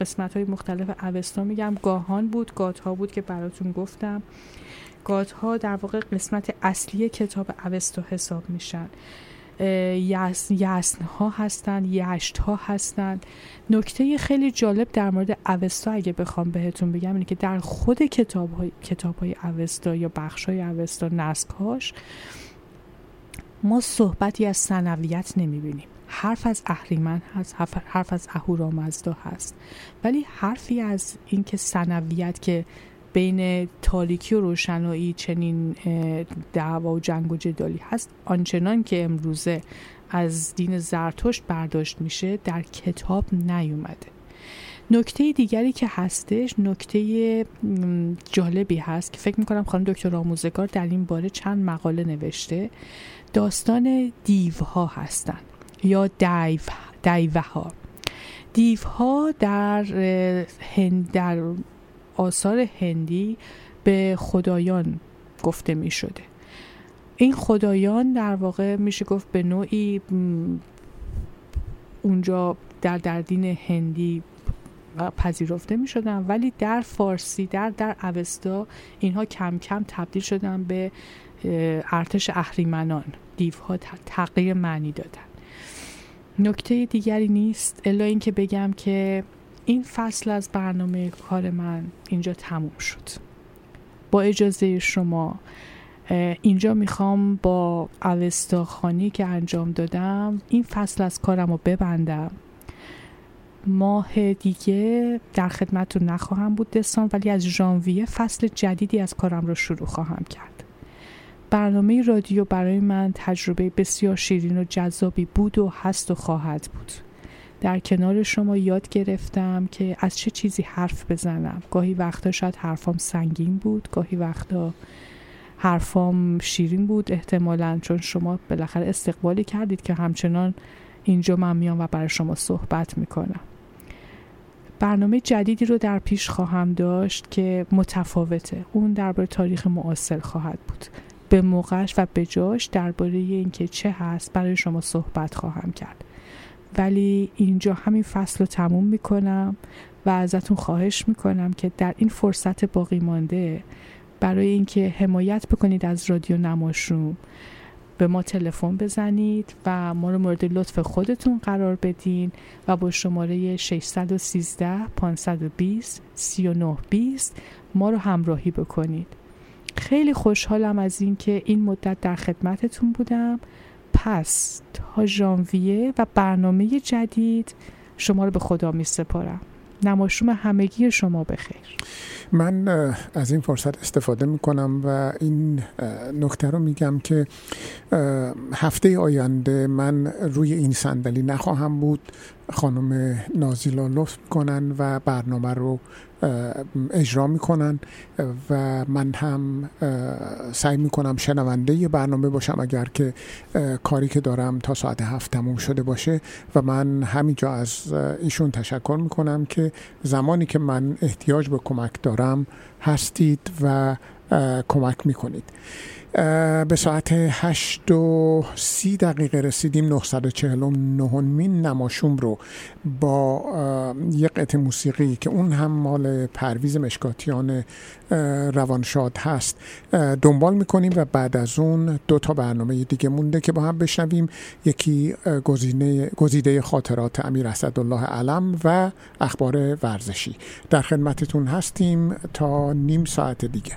قسمت های مختلف اوستا میگم. گاهان بود، گاتها بود که براتون گفتم. گاتها در واقع قسمت اصلی کتاب اوستا حساب میشن. یسن ها هستن، یشت ها هستن. نکته خیلی جالب در مورد اوستا اگه بخوام بهتون بگم اینه که در خود کتاب های اوستا یا بخش های اوستا، نسخ هاش، ما صحبتی از ثانویت نمیبینیم. حرف از اهریمن هست، حرف از اهورامزدا هست، ولی حرفی از این که ثانویت که بین تاریکی و روشنایی چنین دعوا و جنگ و جدالی هست، آنچنان که امروزه از دین زرتشت برداشت میشه در کتاب نیومده. نکته دیگری که هستش، نکته جالبی هست که فکر میکنم خانم دکتر آموزگار در این باره چند مقاله نوشته، داستان دیوها هستن یا دیوها. دیوها در آثار هندی به خدایان گفته می شده. این خدایان در واقع میشه گفت به نوعی اونجا در دین هندی پذیرفته می شدن، ولی در فارسی در اوستا اینها کم کم تبدیل شدن به ارتش اهریمنان. دیوها تغییر معنی دادن. نکته دیگری نیست الا این که بگم که این فصل از برنامه کار من اینجا تموم شد. با اجازه شما اینجا میخوام با اوستاخوانی که انجام دادم این فصل از کارم رو ببندم. ماه دیگه در خدمتتون نخواهم بود دسامبر، ولی از ژانویه فصل جدیدی از کارم رو شروع خواهم کرد. برنامه رادیو برای من تجربه بسیار شیرین و جذابی بود و هست و خواهد بود. در کنار شما یاد گرفتم که از چه چیزی حرف بزنم. گاهی وقتا شاید حرفام سنگین بود، گاهی وقتا حرفام شیرین بود، احتمالاً چون شما بالاخره استقبالی کردید که همچنان اینجا من میام و برای شما صحبت میکنم. برنامه جدیدی رو در پیش خواهم داشت که متفاوته. اون درباره تاریخ معاصر خواهد بود. به موقعش و به جاش درباره اینکه چه هست برای شما صحبت خواهم کرد. ولی اینجا همین فصل رو تموم میکنم و ازتون خواهش میکنم که در این فرصت باقی مانده برای اینکه حمایت بکنید از رادیو نماشون، به ما تلفن بزنید و ما رو مورد لطف خودتون قرار بدین و با شماره 613-520-3920 ما رو همراهی بکنید. خیلی خوشحالم از اینکه این مدت در خدمتتون بودم. پس تا ژانویه و برنامه جدید شما رو به خدا می سپارم. نماشوم همگی شما بخیر. من از این فرصت استفاده میکنم و این نکته رو میگم که هفته آینده من روی این صندلی نخواهم بود. خانم نازیلا لطف میکنن و برنامه رو اجرا میکنن و من هم سعی میکنم شنونده برنامه باشم اگر که کاری که دارم تا ساعت 7 تموم شده باشه. و من همینجا از ایشون تشکر میکنم که زمانی که من احتیاج به کمک دارم هستید و کمک میکنید. به ساعت 8:30 رسیدیم. 949مین نماشوم رو با یک قطعه موسیقی که اون هم مال پرویز مشکاتیان روانشاد هست دنبال میکنیم و بعد از اون 2 برنامه دیگه مونده که با هم بشنویم. یکی گزیده خاطرات امیر اسدالله علم و اخبار ورزشی. در خدمتتون هستیم تا نیم ساعت دیگه.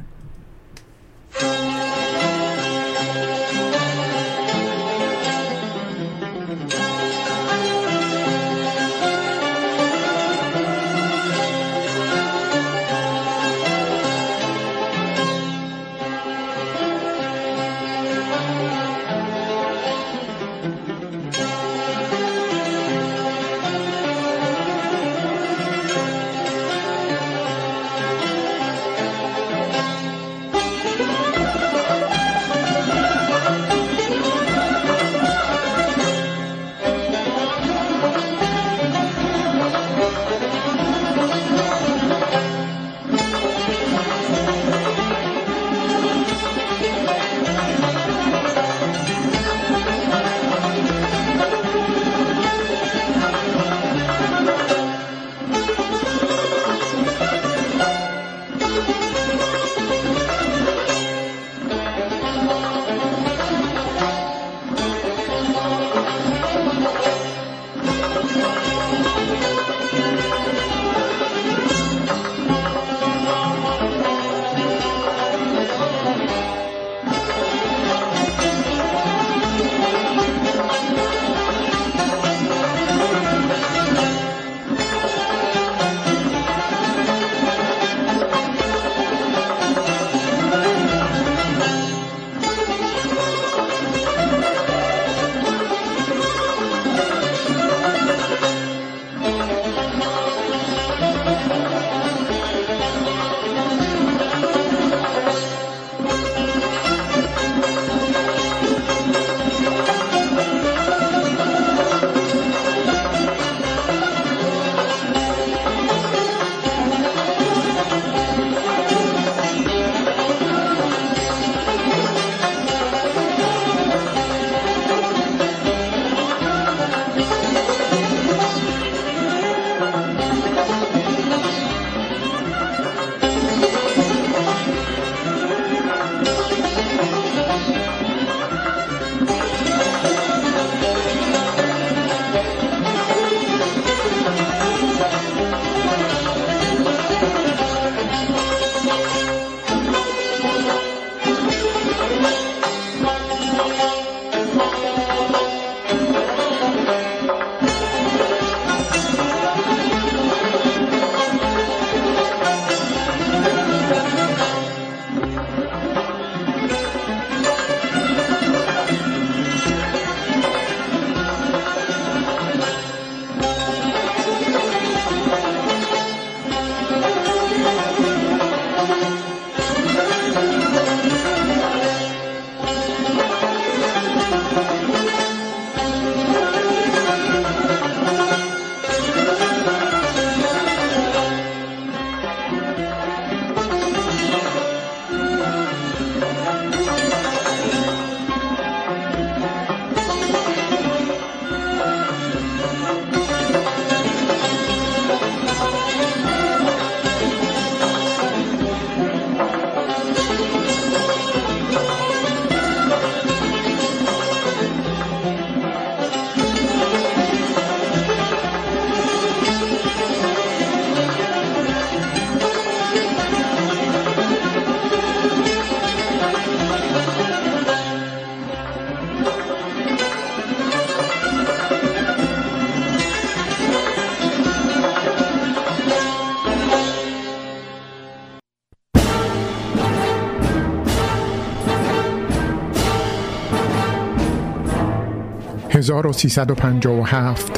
1357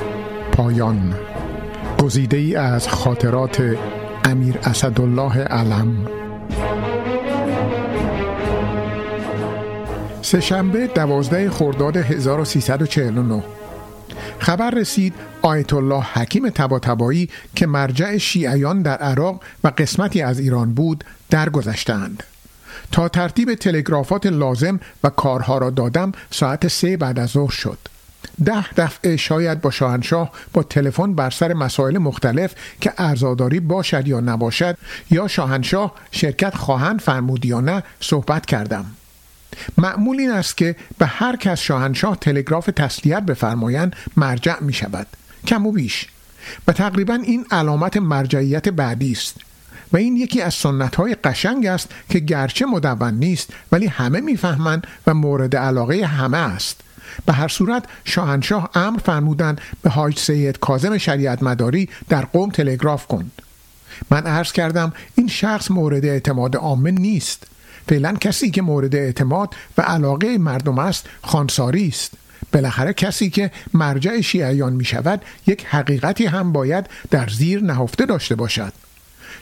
پایان. گزیده ای از خاطرات امیر اسدالله علم. سه‌شنبه 12 خرداد 1349 خبر رسید آیت الله حکیم طباطبایی که مرجع شیعیان در عراق و قسمتی از ایران بود درگذشتند. تا ترتیب تلگرافات لازم و کارها را دادم ساعت 3 بعد از ظهر شد. 10 دفعه شاید با شاهنشاه با تلفن بر سر مسائل مختلف که عرضاداری باشد یا نباشد یا شاهنشاه شرکت خواهند فرمود یا نه صحبت کردم. معمول این است که به هر کس شاهنشاه تلگراف تسلیت بفرمایند مرجع می شود، کم و بیش، و تقریبا این علامت مرجعیت بعدی است و این یکی از سنت‌های قشنگ است که گرچه مدون نیست ولی همه می‌فهمند و مورد علاقه همه است. به هر صورت شاهنشاه امر فرمودند به حاج سید کاظم شریعت مداری در قم تلگراف کن. من عرض کردم این شخص مورد اعتماد عامه نیست. فعلا کسی که مورد اعتماد و علاقه مردم است خانساری است. بالاخره کسی که مرجع شیعیان می شود یک حقیقتی هم باید در زیر نهفته داشته باشد.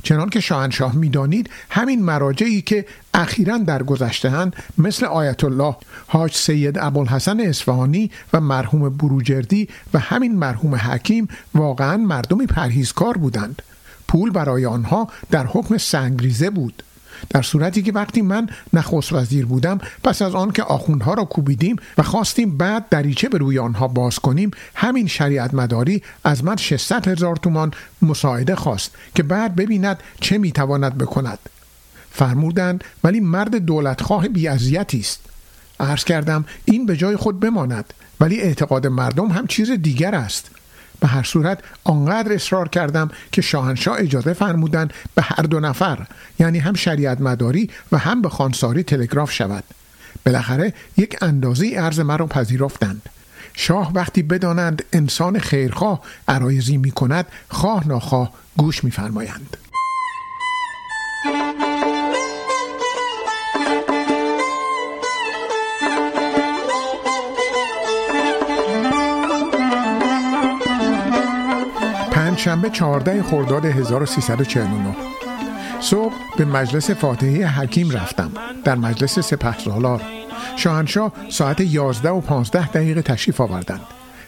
چنان که شاهنشاه می دانید همین مراجعی که اخیراً درگذشته‌اند مثل آیت الله حاج سید ابوالحسن اصفهانی و مرحوم بروجردی و همین مرحوم حکیم واقعاً مردمی پرهیزکار بودند. پول برای آنها در حکم سنگریزه بود، در صورتی که وقتی من نخست وزیر بودم پس از آن که آخوندها را کوبیدیم و خواستیم بعد دریچه به روی آنها باز کنیم همین شریعت مداری از من 600,000 تومان مساعده خواست که بعد ببیند چه میتواند بکند. فرمودند ولی مرد دولتخواه بی‌عزیتی است. عرض کردم این به جای خود بماند، ولی اعتقاد مردم هم چیز دیگر است. به هر صورت آنقدر اصرار کردم که شاهنشاه اجازه فرمودند به هر دو نفر، یعنی هم شریعت مداری و هم به خانساری تلگراف شود. بالاخره یک اندازه عرض مرا پذیرفتند. شاه وقتی بدانند انسان خیرخواه عرایزی می کند خواه ناخواه گوش می فرمایند. شنبه 14 خرداد 1349 صبح به مجلس فاتحی حکیم رفتم در مجلس سپهسالار. شاهنشاه ساعت 11:15 تشریف آوردند.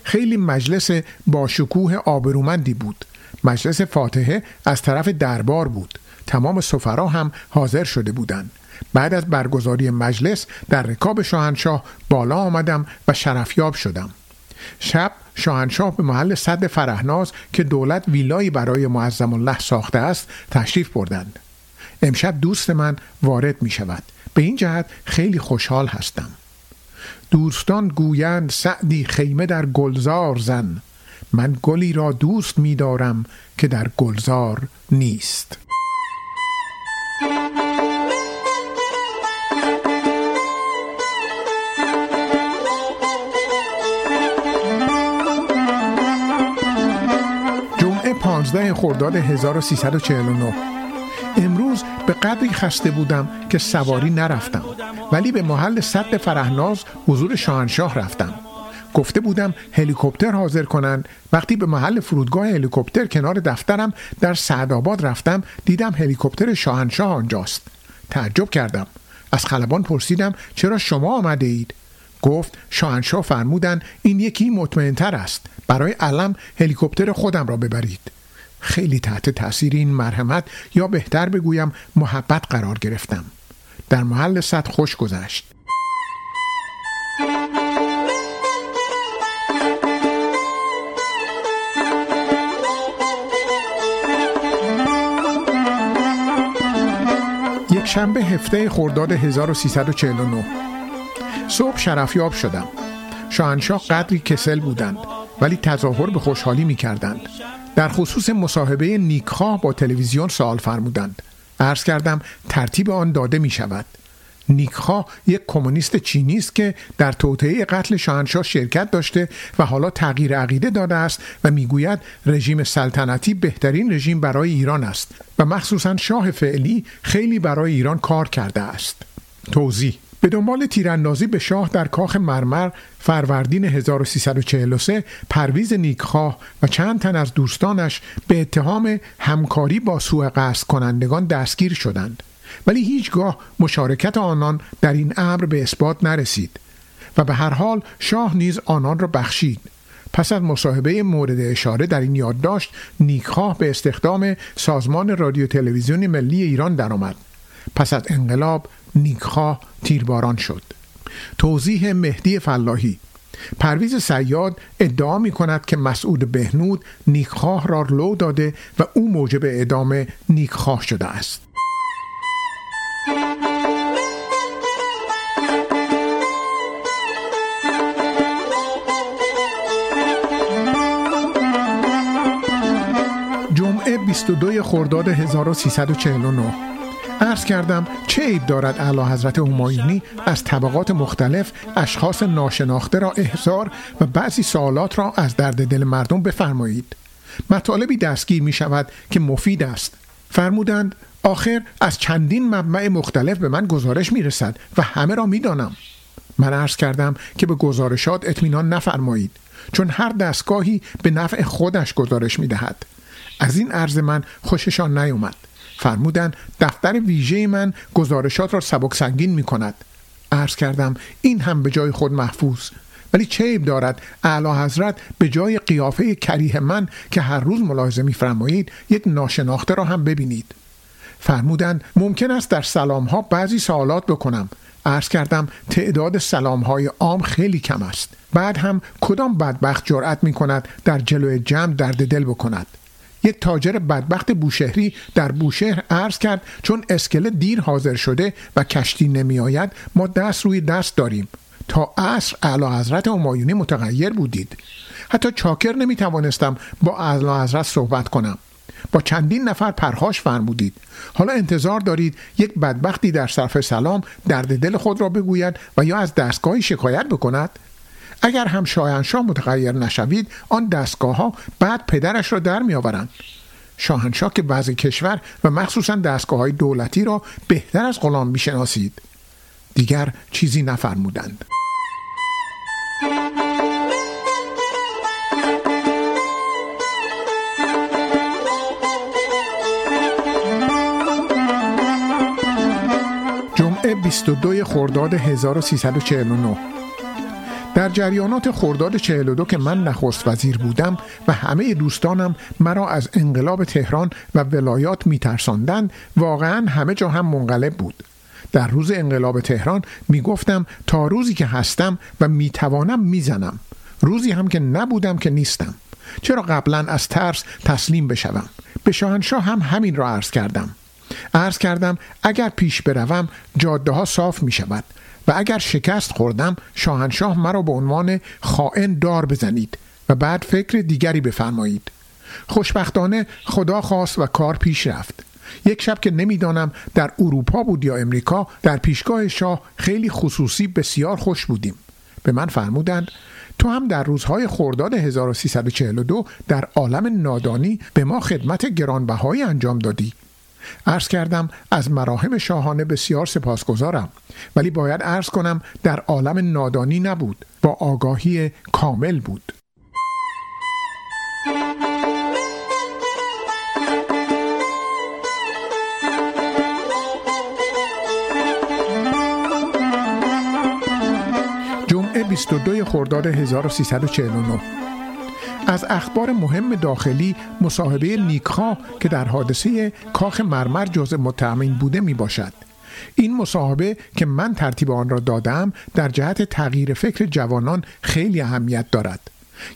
خیلی مجلس با شکوه آبرومندی بود. مجلس فاتحه از طرف دربار بود. تمام سفرا هم حاضر شده بودند. بعد از برگزاری مجلس در رکاب شاهنشاه بالا آمدم و شرفیاب شدم. شب شاهنشاه به محل صدر فرهناز که دولت ویلایی برای معظم الله ساخته است تشریف بردند. امشب دوست من وارد می شود. به این جهت خیلی خوشحال هستم. دوستان گویند سعدی خیمه در گلزار زن، من گلی را دوست می دارم که در گلزار نیست. خرداد 1349 امروز به قدری خسته بودم که سواری نرفتم، ولی به محل صدر فرهناز حضور شاهنشاه رفتم. گفته بودم هلیکوپتر حاضر کنند. وقتی به محل فرودگاه هلیکوپتر کنار دفترم در سعدآباد رفتم دیدم هلیکوپتر شاهنشاه آنجاست. تعجب کردم. از خلبان پرسیدم چرا شما آمده اید؟ گفت شاهنشاه فرمودند این یکی مطمئن‌تر است، برای علم هلیکوپتر خودم را ببرید. خیلی تحت تأثیر این مرحمت یا بهتر بگویم محبت قرار گرفتم. در محل صد خوش گذشت. یک شنبه هفته خرداد 1349 صبح شرفیاب شدم. شاهنشاه قدری کسل بودند ولی تظاهر به خوشحالی می کردند. در خصوص مصاحبه نیکخواه با تلویزیون سوال فرمودند. عرض کردم ترتیب آن داده می شود. نیکخواه یک کمونیست چینی است که در توطئه قتل شاهنشاه شرکت داشته و حالا تغییر عقیده داده است و میگوید رژیم سلطنتی بهترین رژیم برای ایران است و مخصوصاً شاه فعلی خیلی برای ایران کار کرده است. توضیح: به دنبال تیراندازی به شاه در کاخ مرمر فروردین 1343 پرویز نیکخواه و چند تن از دوستانش به اتهام همکاری با سوء قصد کنندگان دستگیر شدند، ولی هیچگاه مشارکت آنان در این امر به اثبات نرسید و به هر حال شاه نیز آنان را بخشید. پس از مصاحبه مورد اشاره در این یادداشت نیکخواه به استخدام سازمان رادیو تلویزیون ملی ایران درآمد. پس از انقلاب نیکخواه تیرباران شد. توضیح مهدی فلاحی: پرویز صیاد ادعا می کند که مسعود بهنود نیکخواه را لو داده و او موجب اعدام نیکخواه شده است. جمعه 22 خرداد 1349. عرض کردم چه عیب دارد اعلیحضرت همایونی از طبقات مختلف اشخاص ناشناخته را احضار و بعضی سوالات را از درد دل مردم بفرمایید. مطالبی دستگیر می شود که مفید است. فرمودند آخر از چندین منبع مختلف به من گزارش می رسد و همه را می دانم. من عرض کردم که به گزارشات اطمینان نفرمایید، چون هر دستگاهی به نفع خودش گزارش می دهد. از این عرض من خوششان نیامد. فرمودند دفتر ویژه من گزارشات را سبک سنگین می کند. عرض کردم این هم به جای خود محفوظ، ولی چه عیب دارد اعلی حضرت به جای قیافه کریه من که هر روز ملاحظه می فرمایید یک ناشناخته را هم ببینید. فرمودند ممکن است در سلام ها بعضی سوالات بکنم. عرض کردم تعداد سلام های عام خیلی کم است. بعد هم کدام بدبخت جرأت می کند در جلوی جمع درد دل بکند؟ یک تاجر بدبخت بوشهری در بوشهر عرض کرد چون اسکله دیر حاضر شده و کشتی نمی آید ما دست روی دست داریم. تا عصر اعلیحضرت همایونی متغیر بودید. حتی چاکر نمی توانستم با اعلیحضرت صحبت کنم. با چندین نفر پرخاش فرمودید. حالا انتظار دارید یک بدبختی در صرف سلام درد دل خود را بگوید و یا از دستگاهی شکایت بکند؟ اگر هم شاهنشاه متغیر نشوید آن دستگاه ها بعد پدرش را در می آورند. شاهنشاه که وضع کشور و مخصوصا دستگاه های دولتی را بهتر از غلام می شناسید. دیگر چیزی نفرمودند. جمعه 22 خرداد 1349. در جریانات خرداد 42 که من نخست وزیر بودم و همه دوستانم مرا از انقلاب تهران و ولایات میترساندند، واقعا همه جا هم منقلب بود. در روز انقلاب تهران میگفتم تا روزی که هستم و میتوانم میزنم، روزی هم که نبودم که نیستم. چرا قبلا از ترس تسلیم بشوم؟ به شاهنشاه هم همین را عرض کردم. عرض کردم اگر پیش بروم جاده ها صاف می شود و اگر شکست خوردم شاهنشاه مرا به عنوان خائن دار بزنید و بعد فکر دیگری بفرمایید. خوشبختانه خدا خواست و کار پیش رفت. یک شب که نمیدانم در اروپا بود یا امریکا، در پیشگاه شاه خیلی خصوصی بسیار خوش بودیم. به من فرمودند تو هم در روزهای خرداد 1342 در عالم نادانی به ما خدمت گرانبهایی انجام دادی. عرض کردم از مراهم شاهانه بسیار سپاسگزارم، ولی باید عرض کنم در عالم نادانی نبود، با آگاهی کامل بود. جمعه 22 خرداد 1349. از اخبار مهم داخلی مصاحبه نیکخواه که در حادثه کاخ مرمر جزء متهمین بوده می باشد. این مصاحبه که من ترتیب آن را دادم در جهت تغییر فکر جوانان خیلی اهمیت دارد.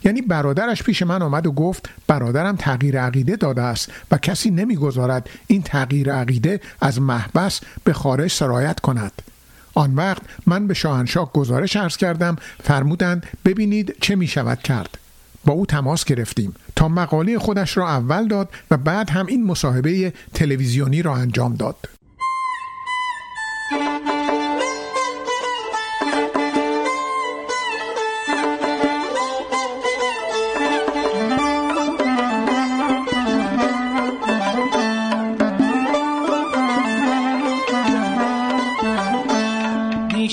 یعنی برادرش پیش من آمد و گفت برادرم تغییر عقیده داده است و کسی نمیگذارد این تغییر عقیده از محبس به خارج سرایت کند. آن وقت من به شاهنشاه گزارش عرض کردم. فرمودند ببینید چه می شود کرد. با او تماس گرفتیم تا مقاله خودش را اول داد و بعد هم این مصاحبه تلویزیونی را انجام داد.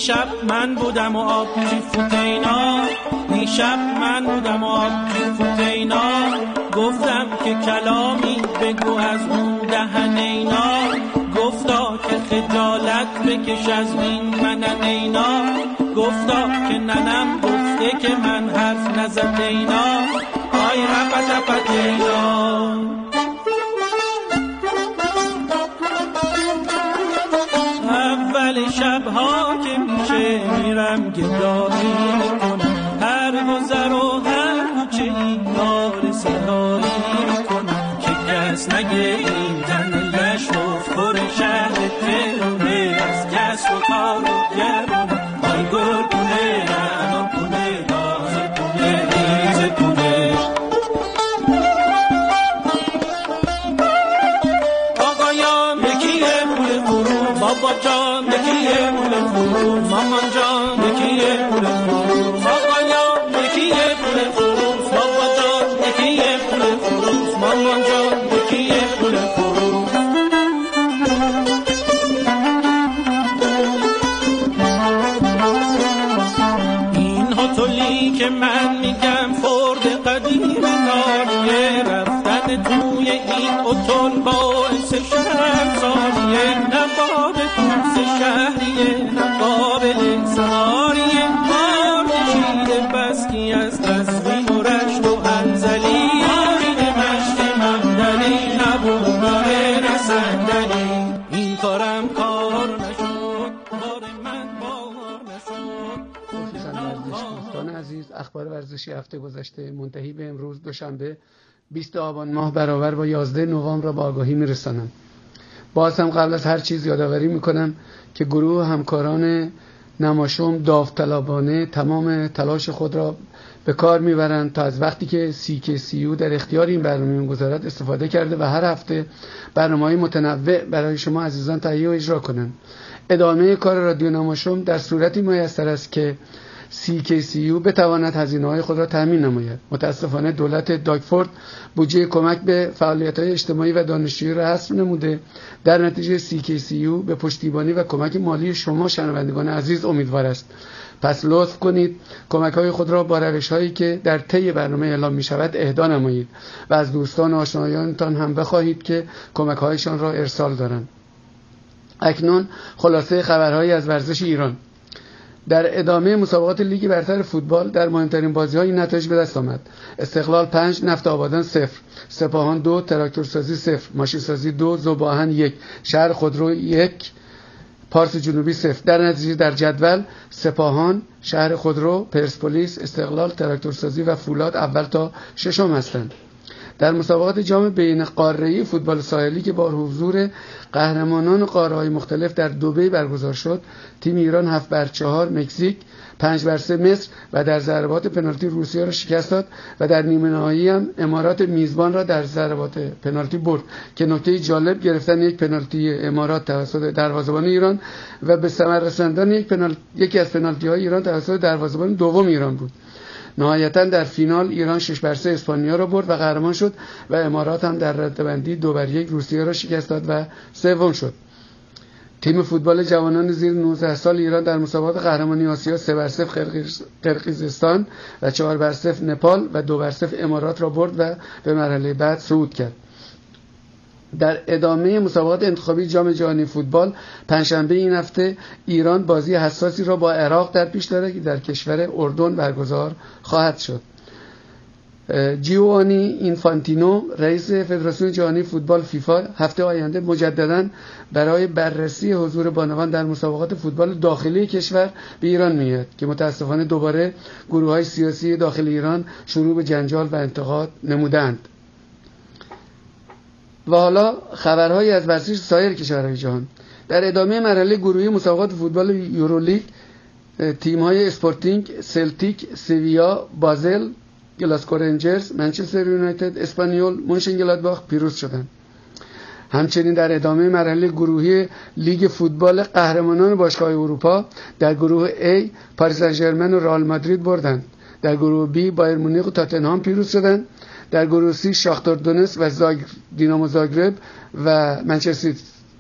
دیشب من بودم و آب میفوت اینا، دیشب من بودم و آب میفوت اینا، گفتم که کلامی بگو از اون دهن اینا، گفتا که خجالت بکش از این منن اینا، گفتا که ننم گفته که من حرف نزد اینا، آی رفت رفت اینا. شبها که میشه میرم گدایی میکنم، هر گذر و هر کوچه این کار صدایی میکنم، که کس نگه این تن لشت افتخور شهر ترونه، از کس و کار و گرونه، آی گرگونه نانان کنه نازه کنه ریزه کنه. آقا یام یکیه پول قرون، بابا جان یکیه پول خورون، مامان جان یکیه پول خورون، بابا جان یکیه پول خورون، بابا جان یکیه پول خورون، مامان جان یکیه پول خورون. این هتلی که من میگم خورد قدیم ناریه، رفتن توی این هتل باعث شرمساریه، نباد شهریه نقابل ساریه، بار کشیده بسکی از تصویم و رشت و انزلی، آمین مشت ممدلی نبود ماه رسندلی، این کارم کار نشد بار من بار نشد. خصوصا ورزش دوستان عزیز، اخبار ورزشی هفته گذشته منتهی به امروز دوشنبه 20 آبان ماه برابر با 11 نوامبر را با آگاهی میرسانم. باز هم قبل از هر چیز یادآوری میکنم که گروه همکاران نماشوم داوطلبانه تمام تلاش خود را به کار میبرند تا از وقتی که CKCU در اختیار این برنامه میگذارد استفاده کرده و هر هفته برنامه‌های متنوع برای شما عزیزان تهیه و اجرا کنند. ادامه کار رادیو نماشوم در صورتی میسر است که CKCU بتواند هزینه‌های خود را تأمین نماید. متاسفانه دولت داکفورد بودجه کمک به فعالیت‌های اجتماعی و دانشجویی را حذف نموده. در نتیجه CKCU به پشتیبانی و کمک مالی شما شنوندگان عزیز امیدوار است. پس لطف کنید کمک‌های خود را با روش‌هایی که در طی برنامه اعلام می‌شود اهدا نمایید و از دوستان و آشنایانتان هم بخواهید که کمک‌هایشان را ارسال دارند. اکنون خلاصه خبرهایی از ورزش ایران. در ادامه مسابقات لیگ برتر فوتبال در مهمترین بازی‌ها این نتایج به دست آمد: استقلال 5 نفت آبادان 0، سپاهان 2 تراکتورسازی 0، ماشینسازی 2 ذوباهن 1، شهر خودرو 1 پارس جنوبی 0. در نتیجه در جدول سپاهان، شهر خودرو، پرسپولیس، استقلال، تراکتورسازی و فولاد اول تا ششم هستند. در مسابقات جام بین قاره‌ای فوتبال ساحلی که با حضور قهرمانان قاره‌های مختلف در دبی برگزار شد، تیم ایران 7-4 مکزیک، 5-3 مصر و در ضربات پنالتی روسیه را شکست داد و در نیمه نهایی هم امارات میزبان را در ضربات پنالتی برد که نکته جالب گرفتن یک پنالتی امارات توسط دروازه‌بان ایران و به ثمر رساندن یکی از پنالتی‌های ایران توسط دروازه‌بان دوم ایران بود. نهایتا در فینال ایران 6-3 اسپانیا را برد و قهرمان شد و امارات هم در ردبندی 2-1 روسیه را شکست داد و سوم شد. تیم فوتبال جوانان زیر 19 سال ایران در مسابقات قهرمانی آسیا 3-0 قرقیزستان و 4-0 نپال و 2-0 امارات را برد و به مرحله بعد صعود کرد. در ادامه مسابقات انتخابی جام جهانی فوتبال پنجشنبه این هفته ایران بازی حساسی را با عراق در پیش دارد که در کشور اردن برگزار خواهد شد. جیوانی اینفانتینو رئیس فدراسیون جهانی فوتبال فیفا هفته آینده مجدداً برای بررسی حضور بانوان در مسابقات فوتبال داخلی کشور به ایران میاد که متاسفانه دوباره گروه‌های سیاسی داخل ایران شروع به جنجال و انتقاد نمودند. و حالا خبرهایی از ورزش سایر کشورهای جهان. در ادامه مرحله گروهی مسابقات فوتبال یورولیگ تیم‌های اسپورتینگ، سلتیک، سویا، بازل، گلاسگو رنجرز، منچستر یونایتد، اسپانیول، مونشنگلادباخ پیروز شدند. همچنین در ادامه مرحله گروهی لیگ فوتبال قهرمانان باشگاه اروپا در گروه A پاریس سن ژرمن و رئال مادرید بردند. در گروه B بایر مونیخ و تاتنهام پیروز شدند. در گروه C شاختار دونتسک و دینامو زاگرب و منچستر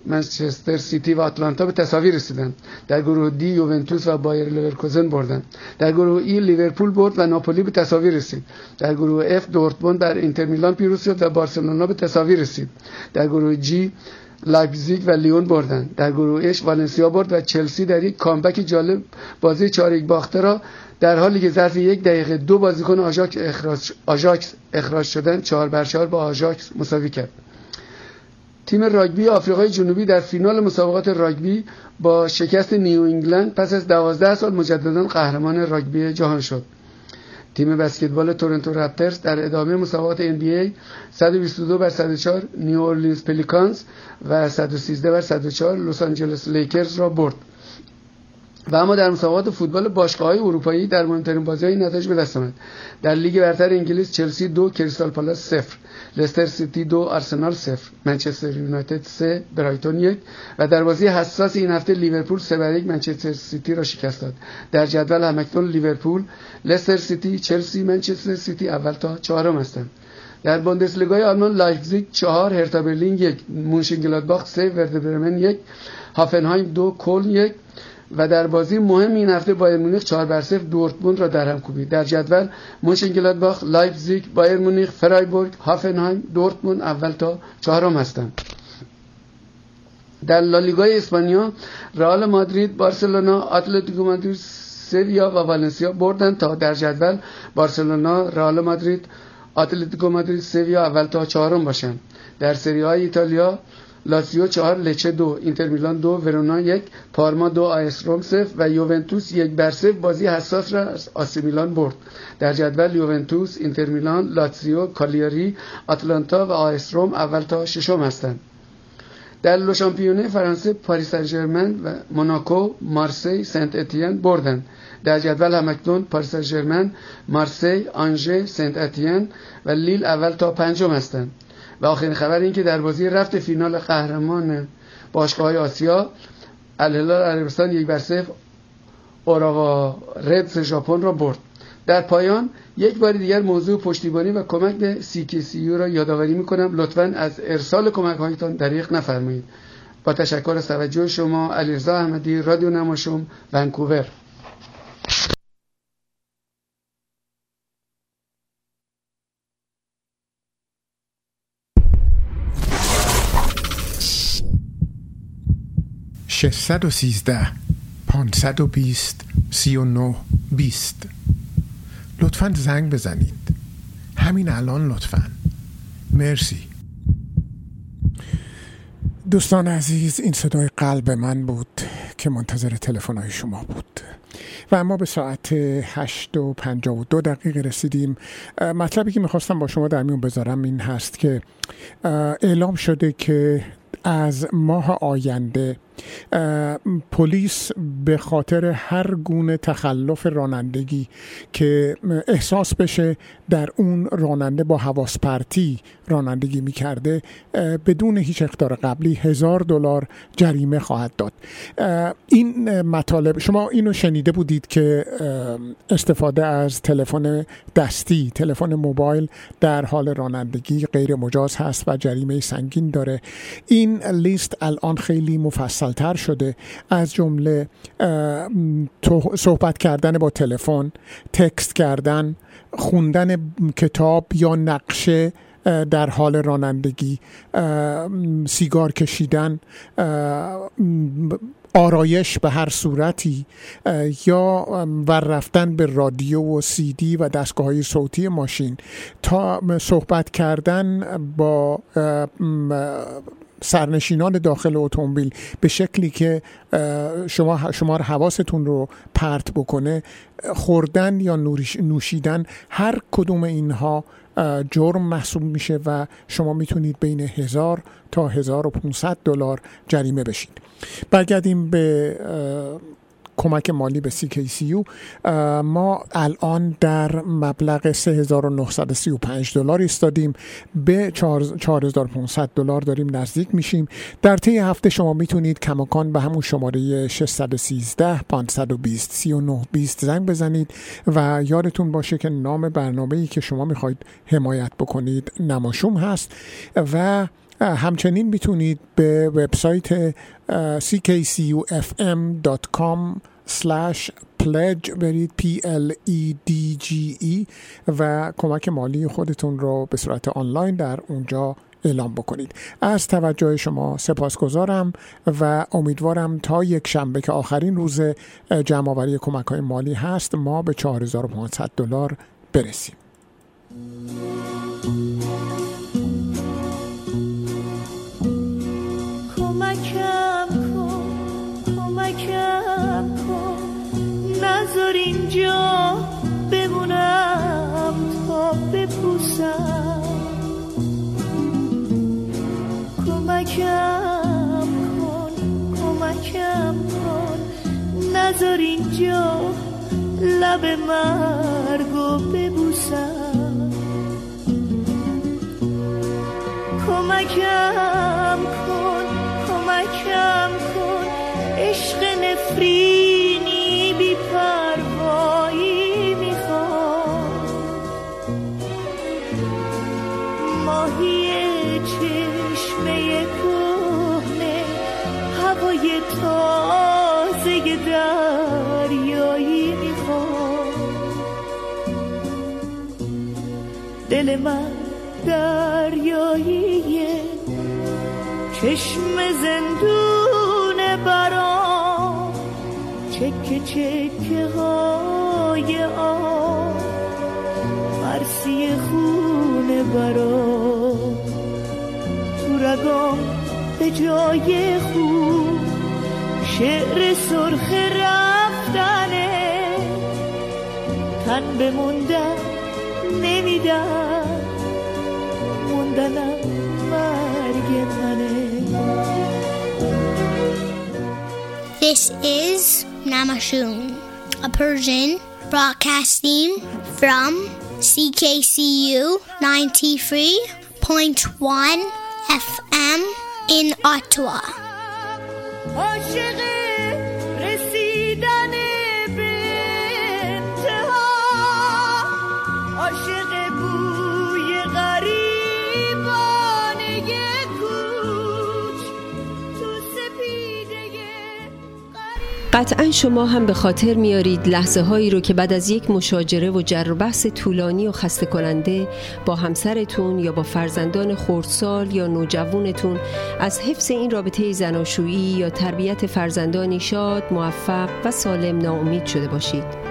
منچستر سیتی و آتلانتا به تساوی رسیدند. در گروه دی یوونتوس و بایر لورکوزن بردند. در گروه ای لیورپول برد و ناپولی به تساوی رسید. در گروه اف دورتموند بر اینتر میلان پیروز شد و بارسلونا به تساوی رسید. در گروه جی لایپزیگ و لیون بردند. در گروه اچ والنسیا برد و چلسی در یک کامبک جالب بازی 4-1 باخته را در حالی که ظرف یک دقیقه دو بازیکن آژاکس اخراج شدند 4-4 با آژاکس مساوی کرد. تیم راگبی آفریقای جنوبی در فینال مسابقات راگبی با شکست نیو انگلند پس از 12 سال مجددا قهرمان راگبی جهان شد. تیم بسکتبال تورنتو رپترز در ادامه مسابقات NBA 122-104 نیو اورلینز پلیکانز و 113-104 لس آنجلس لیکرز را برد. و اما در مسابقات فوتبال باشگاه‌های اروپایی در مهمترین بازی‌های نتایج به دست آمد. در لیگ برتر انگلیس چلسی 2 کریستال پالاس 0، لستر سیتی 2 آرسنال 0، منچستر یونایتد 3 برایتون 1 و در بازی حساس این هفته لیورپول 3-1 منچستر سیتی را شکست داد. در جدول هم‌اکنون لیورپول، لستر سیتی، چلسی، منچستر سیتی اول تا چهارم هستند. در بوندسلیگای آلمان لایپزیگ 4 هرتا برلین 1، مونشنگلادباخ 3 وردر برمن 1، هافنهایم 2 کلن 1 و در بازی مهم این هفته بایر مونیخ 4-0 دورتموند را درهم کوبید. در جدول مونشنگلادباخ، لایپزیگ، بایر مونیخ، فرایبورگ، هافنهایم، دورتموند اول تا چهارم هستند. در لالیگای اسپانیا رئال مادرید، بارسلونا، اتلتیکو مادرید، سویا و والنسیا بردند تا در جدول بارسلونا، رئال مادرید، اتلتیکو مادرید، سویا اول تا چهارم باشند. در سری آ ایتالیا لاتزیو 4 لچه 2 اینتر میلان 2 ورونا 1 پارما 2 آیس روم 0 و یوونتوس 1-0 بازی حساس را از آسی میلان برد. در جدول یوونتوس، اینتر میلان، لاتزیو، کالیاری، آتلانتا و آیس روم اول تا ششم هستند. در لو شامپیونه فرانسه پاریس سن ژرمن و موناکو، مارسی، سنت اتیان بردند. در جدول همکنون پاریس سن ژرمن، مارسی، آنژه، سنت اتیان و لیل اول تا پنجم هستند. و آخرین خبر این که در بازی رفت فینال قهرمان باشگاه‌های آسیا الهلال عربستان 1-0 اوراوا ردز ژاپن را برد. در پایان یک بار دیگر موضوع پشتیبانی و کمک به CKCU را یادآوری می‌کنم. لطفاً از ارسال کمک‌هایتان دریغ نفرمایید. با تشکر از توجه شما. علیرضا احمدی، رادیو نماشوم، ونکوور. /613-520-3920 لطفاً زنگ بزنید همین الان لطفاً. مرسی. دوستان عزیز، این صدای قلب من بود که منتظر تلفن‌های شما بود و اما به ساعت 8:52 رسیدیم. مطلبی که میخواستم با شما در میون بذارم این هست که اعلام شده که از ماه آینده پلیس به خاطر هر گونه تخلف رانندگی که احساس بشه در اون راننده با حواس پرتی رانندگی میکرده بدون هیچ اقدار قبلی $1000 جریمه خواهد داد. این مطالب شما اینو شنیده بودید که استفاده از تلفن دستی، تلفن موبایل در حال رانندگی غیر مجاز هست و جریمه سنگین داره. این لیست الان خیلی مفصل تر شده، از جمله صحبت کردن با تلفن، تکست کردن، خوندن کتاب یا نقشه در حال رانندگی، سیگار کشیدن، آرایش به هر صورتی یا ور رفتن به رادیو و CD و دستگاه‌های صوتی ماشین تا صحبت کردن با سرنشینان داخل اتومبیل به شکلی که شما حواستون رو پرت بکنه، خوردن یا نوشیدن، هر کدوم اینها جرم محسوب میشه و شما میتونید بین $1000 تا $1500 جریمه بشید. برگردیم به کمک مالی به CKCU. ما الان در مبلغ $3935 ایستادیم، به $4500 داریم نزدیک میشیم. در طی هفته شما میتونید کماکان به همون شماره 613-520-3920 زنگ بزنید و یادتون باشه که نام برنامه‌ای که شما میخواید حمایت بکنید نماشوم هست و همچنین میتونید به وبسایت ckcufm.com/pledge برید PLEDGE و کمک مالی خودتون رو به صورت آنلاین در اونجا اعلام بکنید. از توجه شما سپاسگزارم و امیدوارم تا یک شنبه که آخرین روز جمع‌آوری کمک‌های مالی هست ما به $4,500 برسیم. کمکم کن، کمکم کن، نذار اینجا بمونم تا بپوسم. کمکم کن، کمکم کن، نذار اینجا لب مرگو ببوسم. کمکم کن، کمکم کن، عشق نفرینی بی پروایی میخوام. ماهی چشمه کهنه، هوای تازه دریایی میخوام. دل من دریاییه، چشم زندونه برام. چکه چکه های آم، مرسی خونه برام. تو رگام به جای خوب شعر سرخ رفتنه. تن به موندن نمیدم، موندنم مرگ منه. This is Namashoon, a Persian broadcasting from CKCU 93.1 FM in Ottawa. قطعا شما هم به خاطر میارید لحظه هایی رو که بعد از یک مشاجره و جر و بحث طولانی و خسته کننده با همسرتون یا با فرزندان خردسال یا نوجوانتون از حفظ این رابطه زناشویی یا تربیت فرزندانی شاد، موفق و سالم ناامید شده باشید،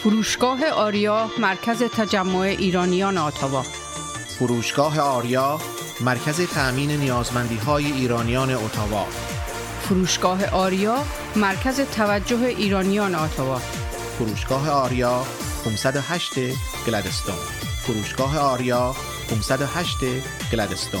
فروشگاه آریا، مرکز تجمع ایرانیان اتاوا. فروشگاه آریا، مرکز تأمین نیازمندی‌های ایرانیان اتاوا. فروشگاه آریا، مرکز توجه ایرانیان اتاوا. فروشگاه آریا، 508 گلدستون. فروشگاه آریا، 508 گلدستون.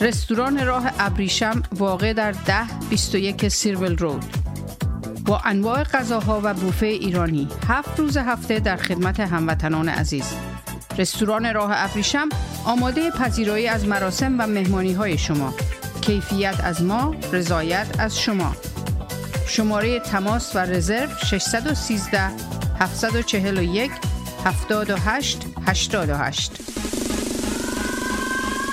رستوران راه ابریشم واقع در 1021 سیرول رود با انواع غذاها و بوفه ایرانی 7 روز هفته در خدمت هموطنان عزیز. رستوران راه ابریشم آماده پذیرایی از مراسم و مهمانی های شما. کیفیت از ما، رضایت از شما. شماره تماس و رزرو 613 741 7888.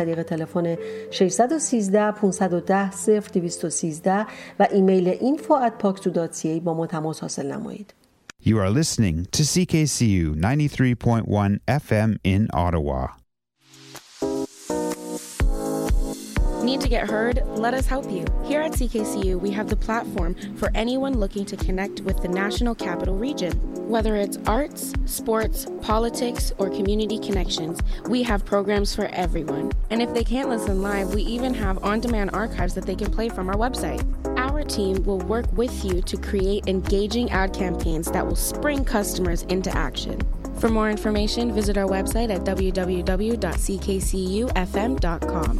طریق تلفن 613 510 0213 و ایمیل info@pakso.ca با ما تماس حاصل نمایید. You are listening to CKCU 93.1 FM in Ottawa. Need to get heard? Let us help you. Here at CKCU, we have the platform for anyone looking to connect with the National Capital Region. Whether it's arts, sports, politics, or community connections, we have programs for everyone. And if they can't listen live, we even have on-demand archives that they can play from our website. Our team will work with you to create engaging ad campaigns that will spring customers into action. For more information, visit our website at www.ckcufm.com.